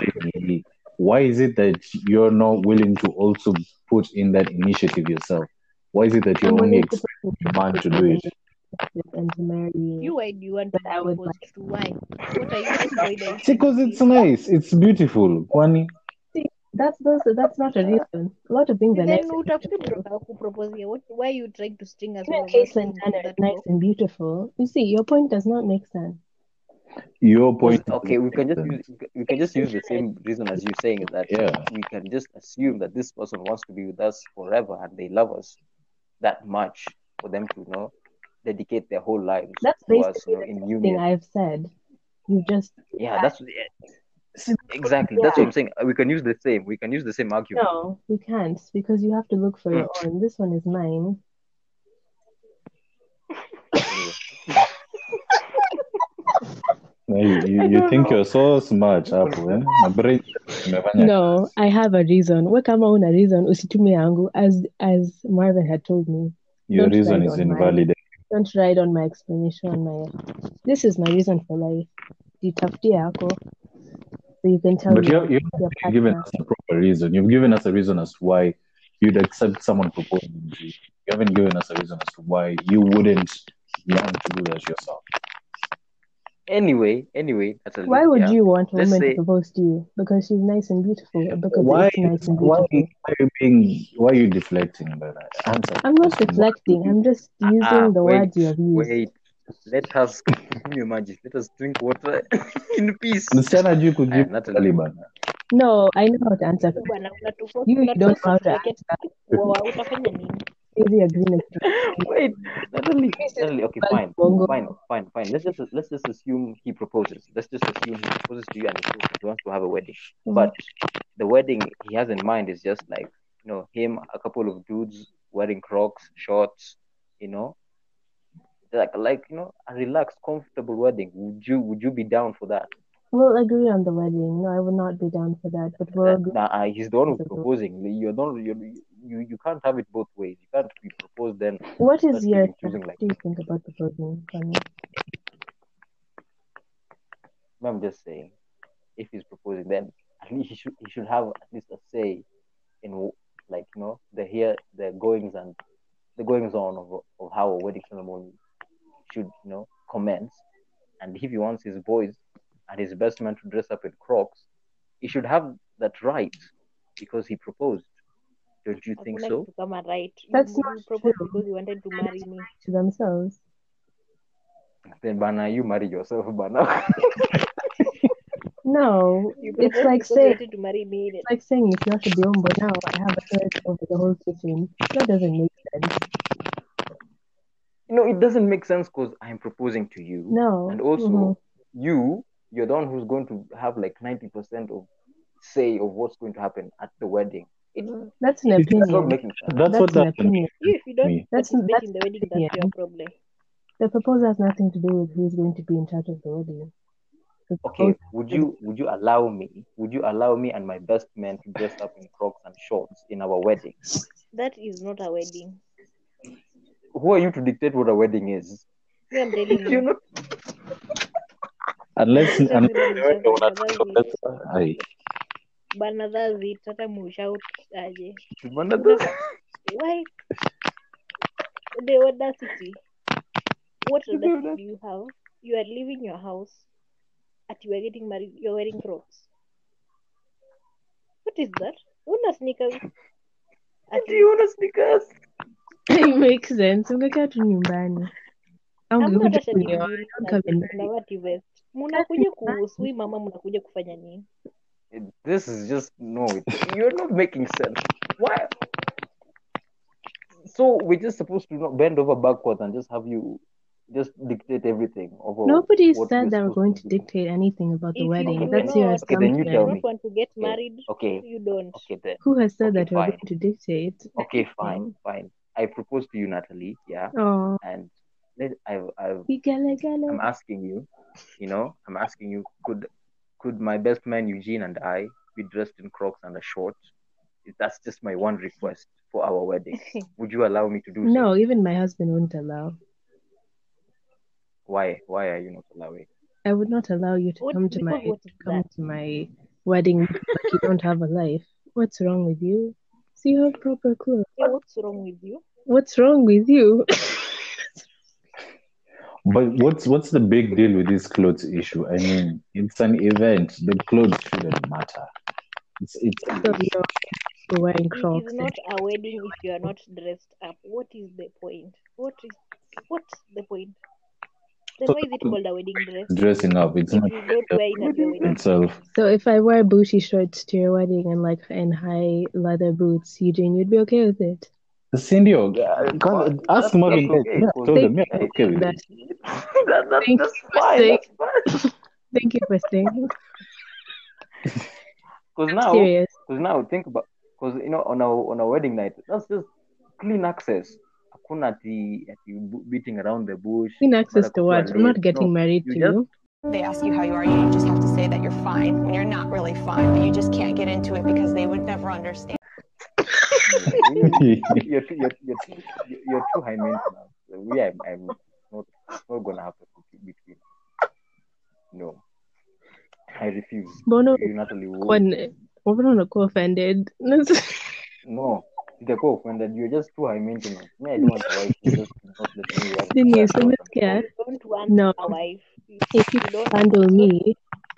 why is it that you're not willing to also put in that initiative yourself? Why is it that you're I'm only expecting a man to do it? And to marry you. You, why do you want but to I would like to why? What are you doing? Because it's nice. It's beautiful. Kwani? That's those, that's not a reason. A lot of things then are nice. What, why are you trying to string us? No, Caitlin, nice role? And beautiful. You see, your point does not make sense. Your point. Okay, we can just use, we can just use the same reason as you saying that yeah. we can just assume that this person wants to be with us forever and they love us that much for them to you know dedicate their whole lives that's to us. You know, in union. Thing I've said. You just yeah, act. that's. Yeah. Exactly. Yeah. That's what I'm saying. We can use the same. We can use the same argument. No, we can't because you have to look for your own. This one is mine. you you, you think know. you're so smart, Apple? Eh? My brain. No, I have a reason. What come on a reason? Usitume yangu, as as Marvin had told me. Your reason is invalid. Don't ride on my explanation. On my this is my reason for life. So you can tell but me you, you haven't given us a proper reason. You've given us a reason as to why you'd accept someone proposing to you. You haven't given us a reason as to why you wouldn't want to do that yourself. Anyway, anyway. That's a why little, would yeah. you want a Let's woman say, to propose to you? Because she's nice and beautiful. Because why, it's nice and beautiful. Why are you being? Why are you deflecting? Answer. I'm not deflecting. I'm just using uh, the wait, word you have used. Wait. Let us, can you imagine? Let us drink water in peace. You could give Taliban. No, I know how to answer. You don't know how to answer. crazy agreement. Wait, not only, not only okay, fine, fine, fine, fine. Let's just let's just assume he proposes. Let's just assume he proposes to you and he wants to have a wedding. Mm-hmm. But the wedding he has in mind is just like, you know, him, a couple of dudes wearing Crocs, shorts, you know, like like you know, a relaxed, comfortable wedding. Would you would you be down for that? We'll agree on the wedding. No, I would not be down for that. But we'll agree. Nah, he's the one who's proposing. You're not, you're, you you can't have it both ways. You can't be proposed then. What is your choosing? Like, do you think about proposing? I'm just saying, if he's proposing, then at least he should he should have at least a say in, like, you know, the here the goings and the goings on of of how a wedding ceremony should, you know, commence. And if he wants his boys and his best man to dress up in Crocs, he should have that right because he proposed. Don't you I think like so? A right. That's you not proposed true. Because you wanted to marry me. To themselves. Then, Bana, you marry yourself, Bana. No, you it's like saying to marry me. It's like saying if you're a biombo now, I have a third over the whole kitchen. That doesn't make sense. No, it doesn't make sense because I'm proposing to you. No, and also mm-hmm. you. You're the one who's going to have like ninety percent of say of what's going to happen at the wedding. It, that's an opinion. That's not making sense. That's, that's what an opinion. If you don't participate in the wedding, that's yeah. your problem. The proposal has nothing to do with who's going to be in charge of the wedding. The okay, would you would you allow me? Would you allow me and my best man to dress up in Crocs and shorts in our wedding? That is not a wedding. Who are you to dictate what a wedding is? Yeah, I'm telling you. You're not... Unless, unless why? The audacity. What audacity do you have? You are leaving your house and you are getting married, you're wearing Crocs. What is that? Una sneakers. Do you want sneakers? It makes sense. I'm going I'm not a this is just no. You're not making sense. Why? So we're just supposed to not bend over backwards and just have you just dictate everything. Over Nobody said they were going to, to dictate anything about the if wedding. You, That's your assumption. Okay, then you tell me. You don't want to get married. Okay. You don't. Okay, then. Who has said okay, that you're going to dictate? Okay, fine, fine. I propose to you, Natalie. Yeah. Oh. And I've, I've, I'm asking you, you know, I'm asking you, could could my best man Eugene and I be dressed in Crocs and a short? That's just my one request for our wedding. Would you allow me to do so? No, even my husband wouldn't allow. Why? Why are you not allowing? I would not allow you to what, come to my to come to my wedding like you don't have a life. What's wrong with you? So you have proper clothes. Yeah, what's wrong with you? What's wrong with you? But what's what's the big deal with this clothes issue? I mean, it's an event. The clothes shouldn't matter. It's it's you're wearing Crocs. It's not a wedding if you are not dressed up. What is the point? What is what's the point? Then so, why is it called a wedding dress? Dressing up, it's if not. You don't wear it at your wedding itself. So if I wear bushy shorts to your wedding and like and high leather boots, Eugene, you'd be okay with it? Cindy, uh, ask Marvin. Okay. Yeah, thank, me. Okay with that. that, that, thank, that's fine, that's fine. Thank you for saying. Because now, because now, think about, because you know, on our on our wedding night, that's just clean access. Akuna the beating around the bush. Clean access to what? I'm not getting no, married to you. Just... They ask you how you are, you just have to say that you're fine when you're not really fine, but you just can't get into it because they would never understand. you're, too, you're, you're, too, you're too high maintenance. We are, I'm not, not gonna have to compete between. No, I refuse. Bono, you Natalie, when Bono offended. No, they're co-offended. You're just too high maintenance. Me, I don't want a wife. You just not let me. Then yes, I'm scared. Don't want no. a wife. If you don't handle me,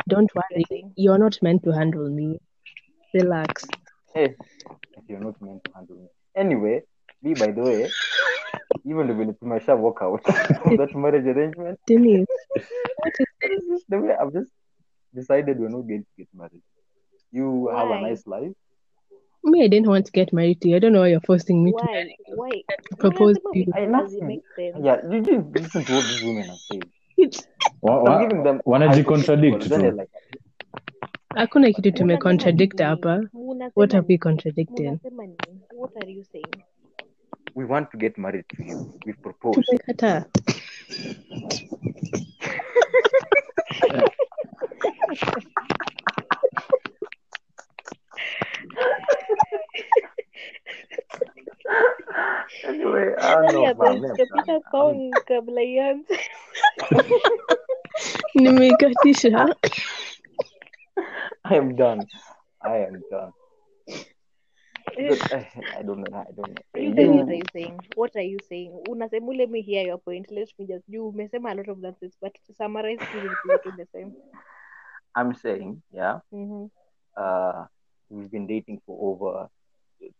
don't worry. You're not meant to handle me. Relax. Hey, if you're not meant to handle me. Anyway, me, by the way, even the minute I shall walk out of that marriage arrangement, Denise, what is this? The way I've just decided we're not going to get married. You Why? Have a nice life. Me, I didn't want to get married to you. I don't know why you're forcing me why? to marry you. Why? Propose to you. Yeah, you didn't listen to what these women are saying. Why did you contradict? Hakuna kitu tumecontradict hapa. What have we contradicted? What are you saying? We want to get married to you. We propose. Tumekata. Anyway, I know my name. Nimekatisha phone kabla ianze. Nimekatisha. I am done. I am done. I, I don't know. I don't know. You say, what are you saying? What are you saying? Unasema, let me hear your point. Let me just. You may say a lot of that, but to summarize, you will do the same. I'm saying, yeah. Mm-hmm. Uh, we've been dating for over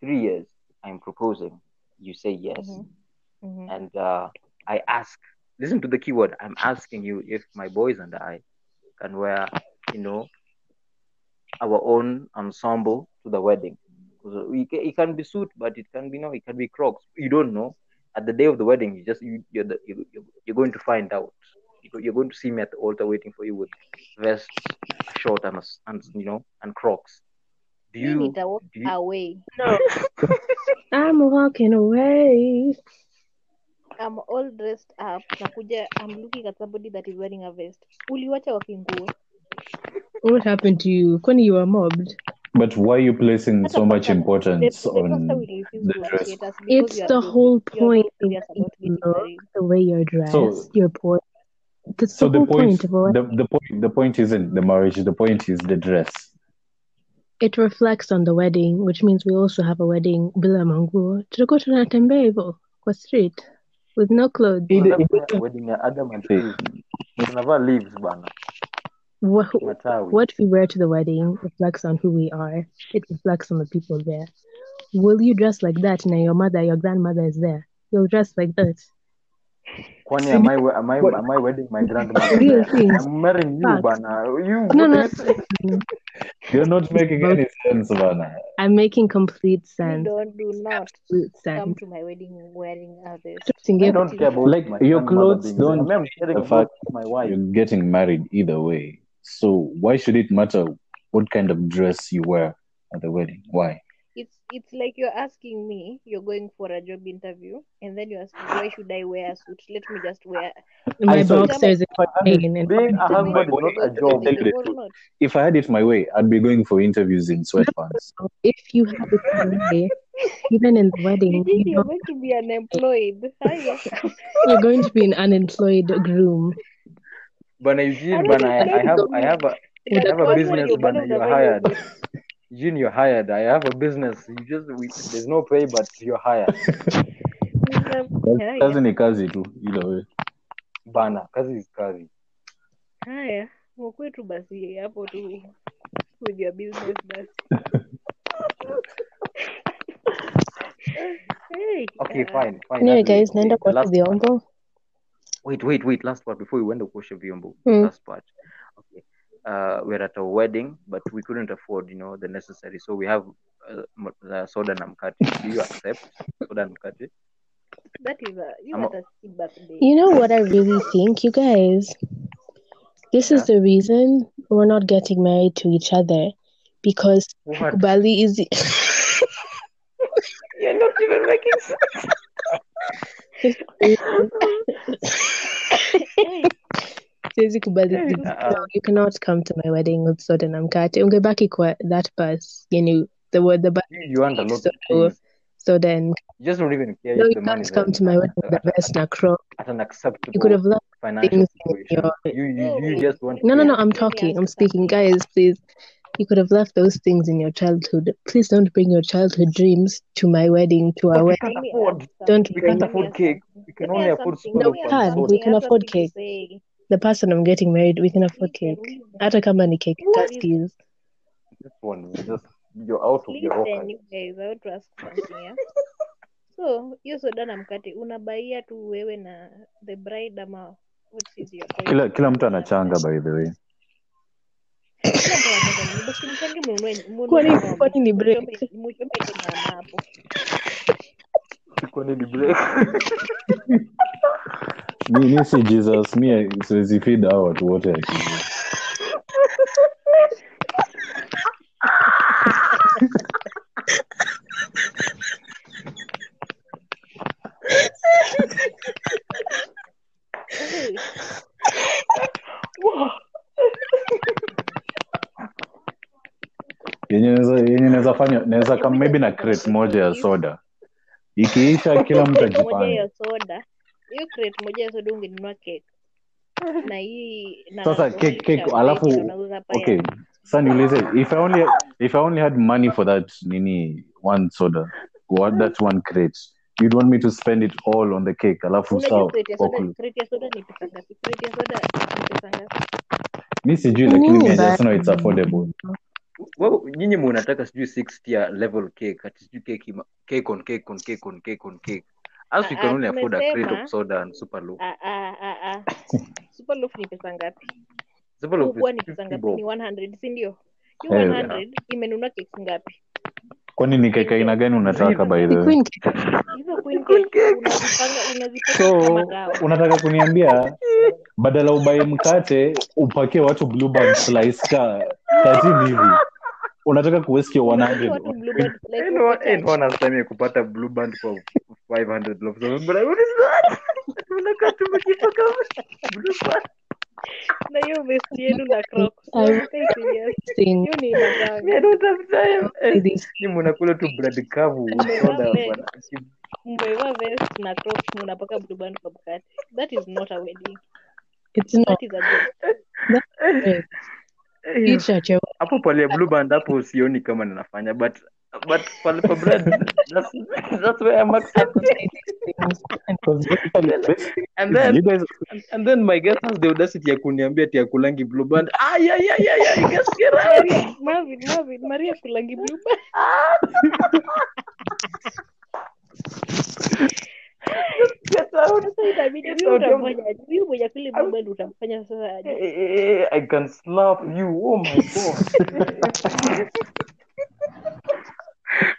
three years. I'm proposing. You say yes, mm-hmm. Mm-hmm. and uh, I ask. Listen to the keyword. I'm asking you if my boys and I can wear, you know, our own ensemble to the wedding. It can be suit, but it can be no. It can be Crocs. You don't know. At the day of the wedding, you just you, you're, the, you, you're going to find out. You're going to see me at the altar waiting for you with vest, short, and and you know and Crocs. Do you? You need to walk you... away. No, I'm walking away. I'm all dressed up. I'm looking at somebody that is wearing a vest. Uliwacha wakinguo. What happened to you? Kony, you were mobbed. But why are you placing so much importance on the dress? It's the whole point. The way you're dressed, so, your point. That's so the, the point. point the, the point. The point isn't the marriage. The point is the dress. It reflects on the wedding, which means we also have a wedding. Bila manguo, tulikuwa tunatembea hivyo kwa street with no clothes. Wedding ya Adam and Eve. Tunavaa leaves bana. What, what we wear to the wedding reflects on who we are. It reflects on the people there. Will you dress like that? Now your mother, your grandmother is there. You'll dress like that. Kwani, am I, am I, am I wedding my grandmother? Real things. I'm marrying you, Facts. Bana. You, no, no. You're not making any sense, Bana. I'm making complete sense. You don't do not sense. Come to my wedding wearing others. I don't care about like your clothes. Don't the fact my wife. You're getting married either way. So why should it matter what kind of dress you wear at the wedding? Why? It's it's like you're asking me, you're going for a job interview, and then you're asking, why should I wear a suit? Let me just wear my boxers. If I had it my way, I'd be going for interviews in sweatpants. If you had it my way, even in the wedding, you're going to be unemployed. You're going to be an unemployed groom. But I, but I, I have, I have a, I have a business, but you're hired. Eugene, you're hired. I have a business. You just we, there's no pay, but you're hired. Kazi ni kazi tu, either way. Bana, kazi is kazi. Haya, mkwetu basi hapo tu with your business basi. Hey, okay, uh, fine, fine. Anyway, guys, naenda kwa vyombo. Wait, wait, wait. Last part before we went to kwa vyombo. Mm. Last part. Okay. Uh, we're at a wedding, but we couldn't afford, you know, the necessary. So we have uh, uh, soda na mkate. Do you accept soda na mkate? That is a you got a birthday. You know what I really think, you guys. This yeah. is the reason we're not getting married to each other, because what? Bali is. You're not even making sense. You cannot come to my wedding with soda na mkate. Ungebaki kwa that pass. You know, the word the You want a lot so, of things. So then... You just don't even care. No, you can't come to my wedding with the best na crop. At an acceptable you could have loved financial situation. Your... You, you, you just want No, no, no, I'm talking. I'm speaking. Guys, please. You could have left those things in your childhood. Please don't bring your childhood dreams to my wedding, to our wedding. We can't afford, don't we bring... can't afford cake. We can only afford... No, we can. We can afford cake. The person I'm getting married, we can afford cake. Ata kama ni cake taskis. This one, just you're out of your offer. You guys, I would ask something, yeah? So, hiyo soda na mkate, unabaia tu wewe na the bride ama what is your... Kila, kila mtu anachanga by the way. Kwani ni break? Kwani ni break? Me, me say Jesus. Me, so if you feed out water. Naweza kama maybe na crate moja ya soda. Ikiisha kila mtu ajipanga. Moja ya soda. Hiyo crate moja ya soda ungenunua cake. Na hii na sasa cake cake alafu okay. Sasa niulize if I only if I only had money for that nini one soda, what that one crate. You'd want me to spend it all on the cake. Alafu sawa. Crate ya soda ni pesa ngapi? Crate ya soda ni pesa ngapi? Mimi sijui lakini mimi nasema it's affordable. Wao nyinyi mnataka sijui six tier level cake ati sijui cake cake on cake on cake on cake on cake as you can only afford a crate of soda and super loaf. Ah ah ah ah. Super loaf ni pesa ngapi? Super loaf ni pesa ngapi? Ni one hundred, si ndio? You one hundred imenunua cake ngapi? Kwani ni cake aina gani unataka by the way? Hizo queen cake unazipanga unazipanga. So unataka kuniambia badala ubaye mkate upake watu blue band slice ka thirty hivi. Unataka kuweskia one hundred. No, no one anasema kupata blue band kwa five hundred loaf. But what is that? Unataka tumkipa kama blue band. Na hiyo vesti yenu na crocs. You need a bag. I don't have time. Nimona kula tu bread kavu soda bwana. Mbona vest na crocs mnapaka blue band kwa mkate? That is not a wedding. It's not. That is a date. Hicho chao. Hapo pale blue band hapo sioni kama ninafanya but but pale for bread that's that's where I'm accepting things and constantly and then you guys and, and then my guest has the audacity ya kuniambia tia kulangi blue band ah yeah yeah yeah yeah you guys get right Marvin Marvin Maria kulangi blue band I can slap you. Oh my god.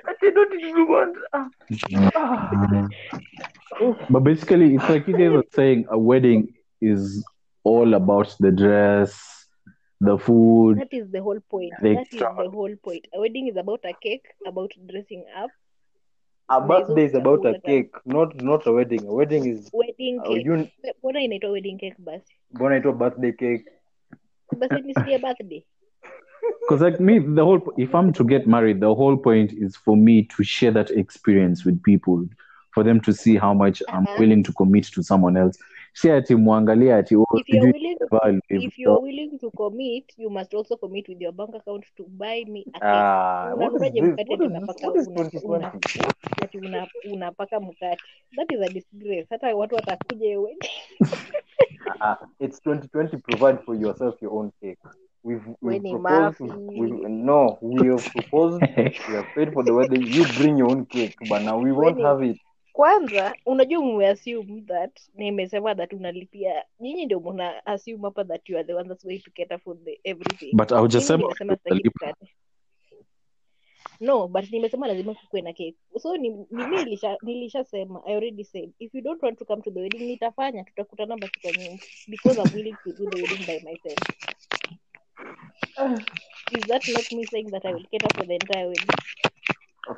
I don't even want. But basically, it's like you guys were saying, a wedding is all about the dress, the food. That is the whole point. That is the whole point. A wedding is about a cake, about dressing up. A birthday is about a cake, not not a wedding. A wedding is wedding cake. Uh, un- Bona inaitwa wedding cake basi. Bona inaitwa birthday cake. Basi ni si birthday. Because like me, the whole if I'm to get married, the whole point is for me to share that experience with people, for them to see how much uh-huh. I'm willing to commit to someone else. Share ati muangalia ati oh, if you're willing to, if you're willing to commit, you must also commit with your bank account to buy me a cake. Ah, what is this? What is twenty twenty? Ati una unapaka mkate. That is a disgrace. Hata watu watakuje wewe. Ah, it's twenty twenty, provide for yourself your own cake. We've, we've proposed, we've, no, we have proposed, we have paid for the wedding, you bring your own cake, but now we won't have it. Kwanza, unajua mwe assume that, na imesema that unalipia, nyinyi ndio mna assume hapa that you are the one that's going to cater for the everything. But haujasema unalipa. No, but nimesema lazima kuwe na cake. So ni mimi nilisha nilishasema I already said if you don't want to come to the wedding nitafanya tutakutana basi kwa nyinyi because I'm willing to do the wedding by myself. Uh, is that not me saying that I will cater for the entire wedding?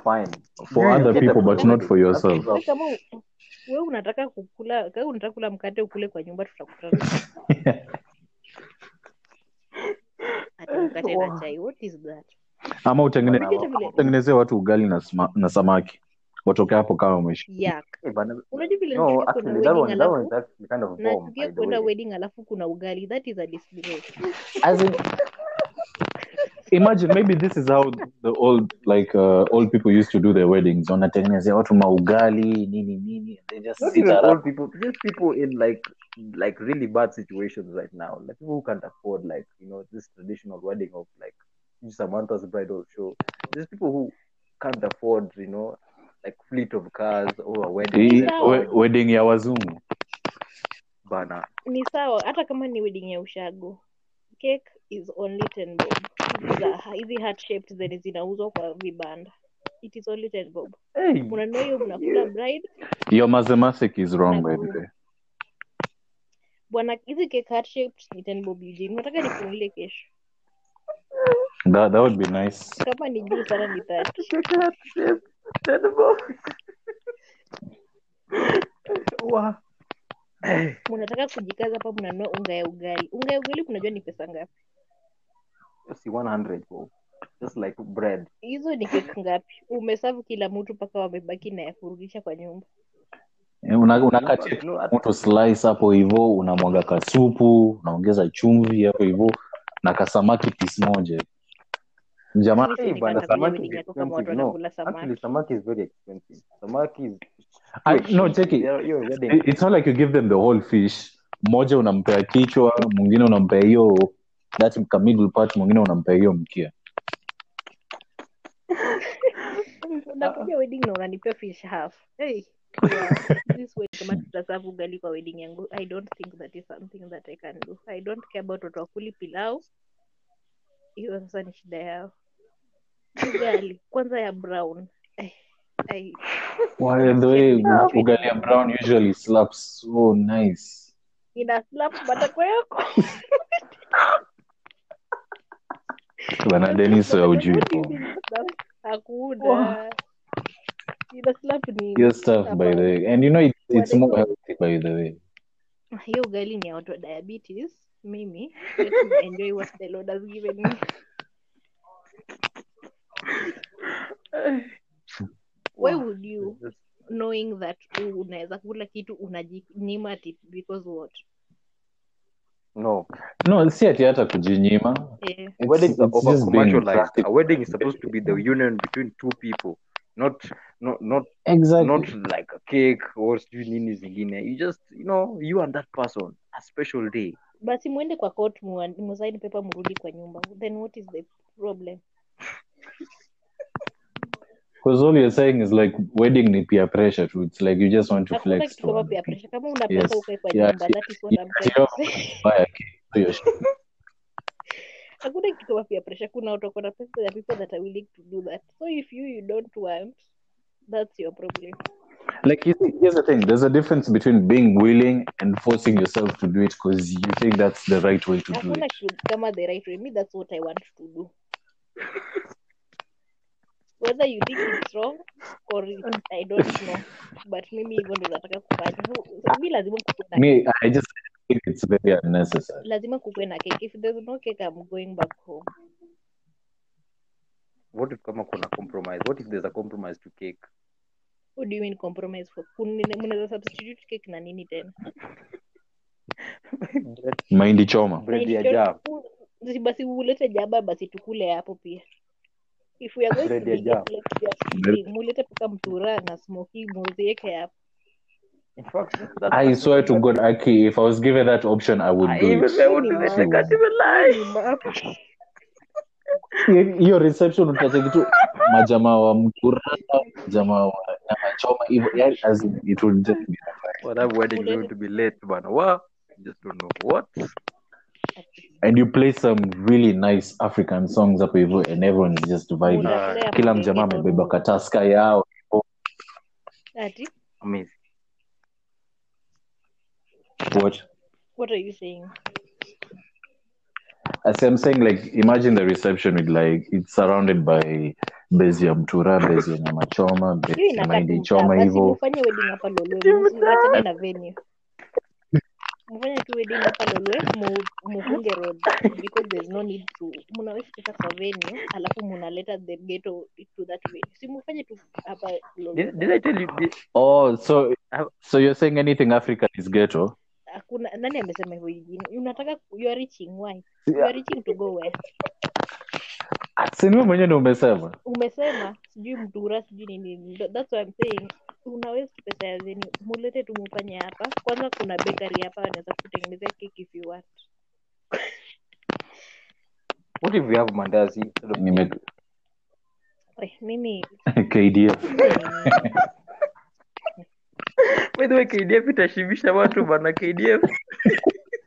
Fine. For yeah, other people but not for yourself. Kama wewe unataka kukula, kama unataka kula mkate ukule kwa nyumba tutakutana. Atakate na chai. What is that? Ama utengenezee watu ugali na sma, na samaki watoke hapo kama mwisho. Yeah. Unajua vile no, actually that one that one that's kind of bomb. Na pia kuna wedding alafu kuna ugali, that is a disgrace. As in imagine maybe this is how the old like uh, old people used to do their weddings. Wanatengenezea watu maugali nini nini they just not even old people, just people in like like really bad situations right now. Like people who can't afford like you know this traditional wedding of like Samantha's bridal show. There's people who can't afford, you know, like fleet of cars or a wedding. Yeah. We- wedding ya wazungu. Bana. Ni sawa hata kama ni wedding ya ushago. cake is only ten bob. Hizi heart shaped zenye zinauzwa kwa vibanda. It is only ten bob. Unanua hiyo unakula bride. Your mathematics is wrong by the way. Bwana hizi cake heart shaped ni ten bob yeye. Nataka nikununulie kesho. That that would be nice. Kama ni juu sana ni thirty. Cake heart shaped ten bob. Wow. Mnataka kujikaza hapa mnanua unga ya ugali. Unga ya ugali kunajua ni pesa ngapi? Si one hundred bob. Just like bread. Hizo ni kitu ngapi? Umesavu kila mtu paka wamebaki na yafurudisha kwa nyumba. Eh una unakata mtu slice hapo hivyo unamwaga kasupu, unaongeza chumvi hapo hivyo na kasamaki piece moja. Jamani hey, bwana samaki kama watu wanakula samaki. Actually samaki is very expensive. Samaki is I, no check it. You're, you're it. It's not like you give them the whole fish. Moja unampea kichwa, mwingine unampea hiyo that middle part, mwingine unampea hiyo mkia. Unakuja wedding na unanipea fish half. Hey. This way kama tutasavu ugali kwa wedding yangu. I don't think that is something that I can do. I don't care about watu wakuli pilau. Hiyo sasa ni shida yao. Ugali kwanza ya brown. Hey. I... Why the way ugali ya brown usually slaps so nice. Ina slap matako yako. Bwana Dennis hujui. Hakuda. Ina slap ni. Good stuff by the way. And you know it, it's more healthy by the way. Hiyo ugali ni ya watu diabetes. Mimi let me enjoy what the Lord has given me. Why would you, knowing that unaweza kula kitu unajinyima ati because what? No. No, si ati hata kujinyima. Yeah. A wedding is about commercialized. A wedding is supposed to be the union between two people. Not not not exactly. Not like a cake or nini zingine. You just, you know, you and that person, a special day. Basi muende kwa court musaini pepa murudi kwa nyumba. Then what is the problem? Because all you're saying is like wedding ni peer pressure too. It's like you just want to flex. Hakuna kitu peer pressure. Kama una pesa ukae kwa nyumba, that is what I'm saying. Hakuna kitu peer pressure. Kuna watu wako na pesa, there are people that are willing to do that. So if you you don't want, that's your problem. Like you see, here's the thing. There's a difference between being willing and forcing yourself to do it because you think that's the right way to do it. Hakuna kitu kama the right way. Me, that's what I want to do. Whether you think it's wrong or it's, I don't know, but maybe even though nataka kufanya so mimi lazima kukuna me I just think it's very unnecessary. Lazima kukwe na cake. If there's no cake I'm going back home. What if kama kuna compromise? What if there's a compromise to cake? What do you mean compromise for? Unaweza substitute cake na nini tena? Mahindi choma. Bread ya jab. Basi ulete jaba basi tukule hapo pia. If we are going to be like this, mulete paka mtura na smoky muziki hapo. In fact, I swear to God, Aki, if I was given that option, I would I do even it. I would do it. I can't even lie. Your reception utataki tu majamaa wa mtura, jamaa wa nyama choma, even as it would just be. What well, wedding going to be late, bana? What? Just don't know what. And you play some really nice African songs up hivyo and everyone is just vibing. Uh, Kila mjamaa amebeba kataska yao. Ati? Amazing. What? What are you saying? As I'm saying, like, imagine the reception with, like, it's surrounded by bezi ya mtura, bezi ya nyama choma, bezi ya mahindi choma hivyo. Ufanye wedding hapa lolo, usiachane na venue. Mwenye tu wedding hapa lolowe mufunge road because there's no need to mnaweza kwa venue alafu mnaleta the ghetto to that venue si mfanye tu hapa lolowe. Did I tell you this? Oh, so so you're saying anything African is ghetto? Hakuna nani amesema hivyo jini unataka you are reaching why you are reaching to go west. Sinu mwenye ndio umesema umesema sijui mtura sijui nini that's what I'm saying. Unaweza pesa ya zeni mulete tu mfanye hapa kwanza kuna bakery hapa wanaweza kutengeneza cake if you want. What if we have mandazi nime mimi K D F by the way K D F itashibisha watu bana K D F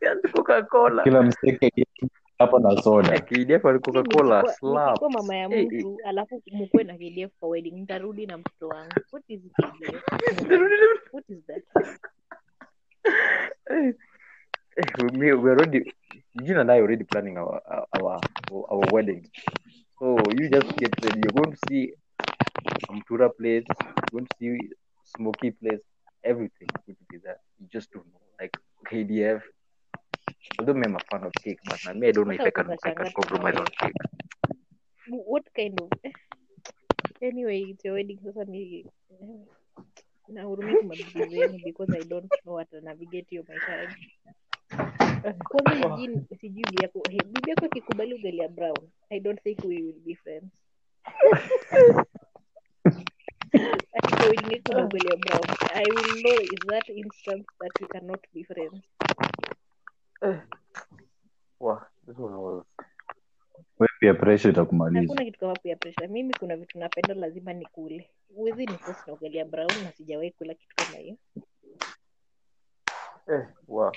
and Coca-Cola kila mseke hapo na soda. K D F alikuwa Coca-Cola slap. Kwa mama ya mtu alafu mkuwe na K D F kwa wedding. Nitarudi na mtoto wangu. What is K D F? What is that? We we already June and I already planning our our our wedding. So you just get ready. You're going to see Amtura place, you're going to see Smoky place, everything going to be there. You just don't know. Like K D F. Although I'm a fan of cake, but I don't know if I can, I can compromise on cake. What kind of? Anyway, it's your wedding. Now we'll make my decision because I don't know how to navigate you, my child. Because in Sijubiako, Bibiako Kikubalu Galia Brown, I don't think we will be friends. I will need to know Galia Brown. I will know in that instance that we cannot be friends. Wow, this one was. Wewe pressure itakumaliza. Hakuna kitu kama peer pressure. Mimi kuna vitu napenda lazima nikule. Uwezi nikose kuogelea brown na sijawahi kula kitu kama hiyo. Eh, wow.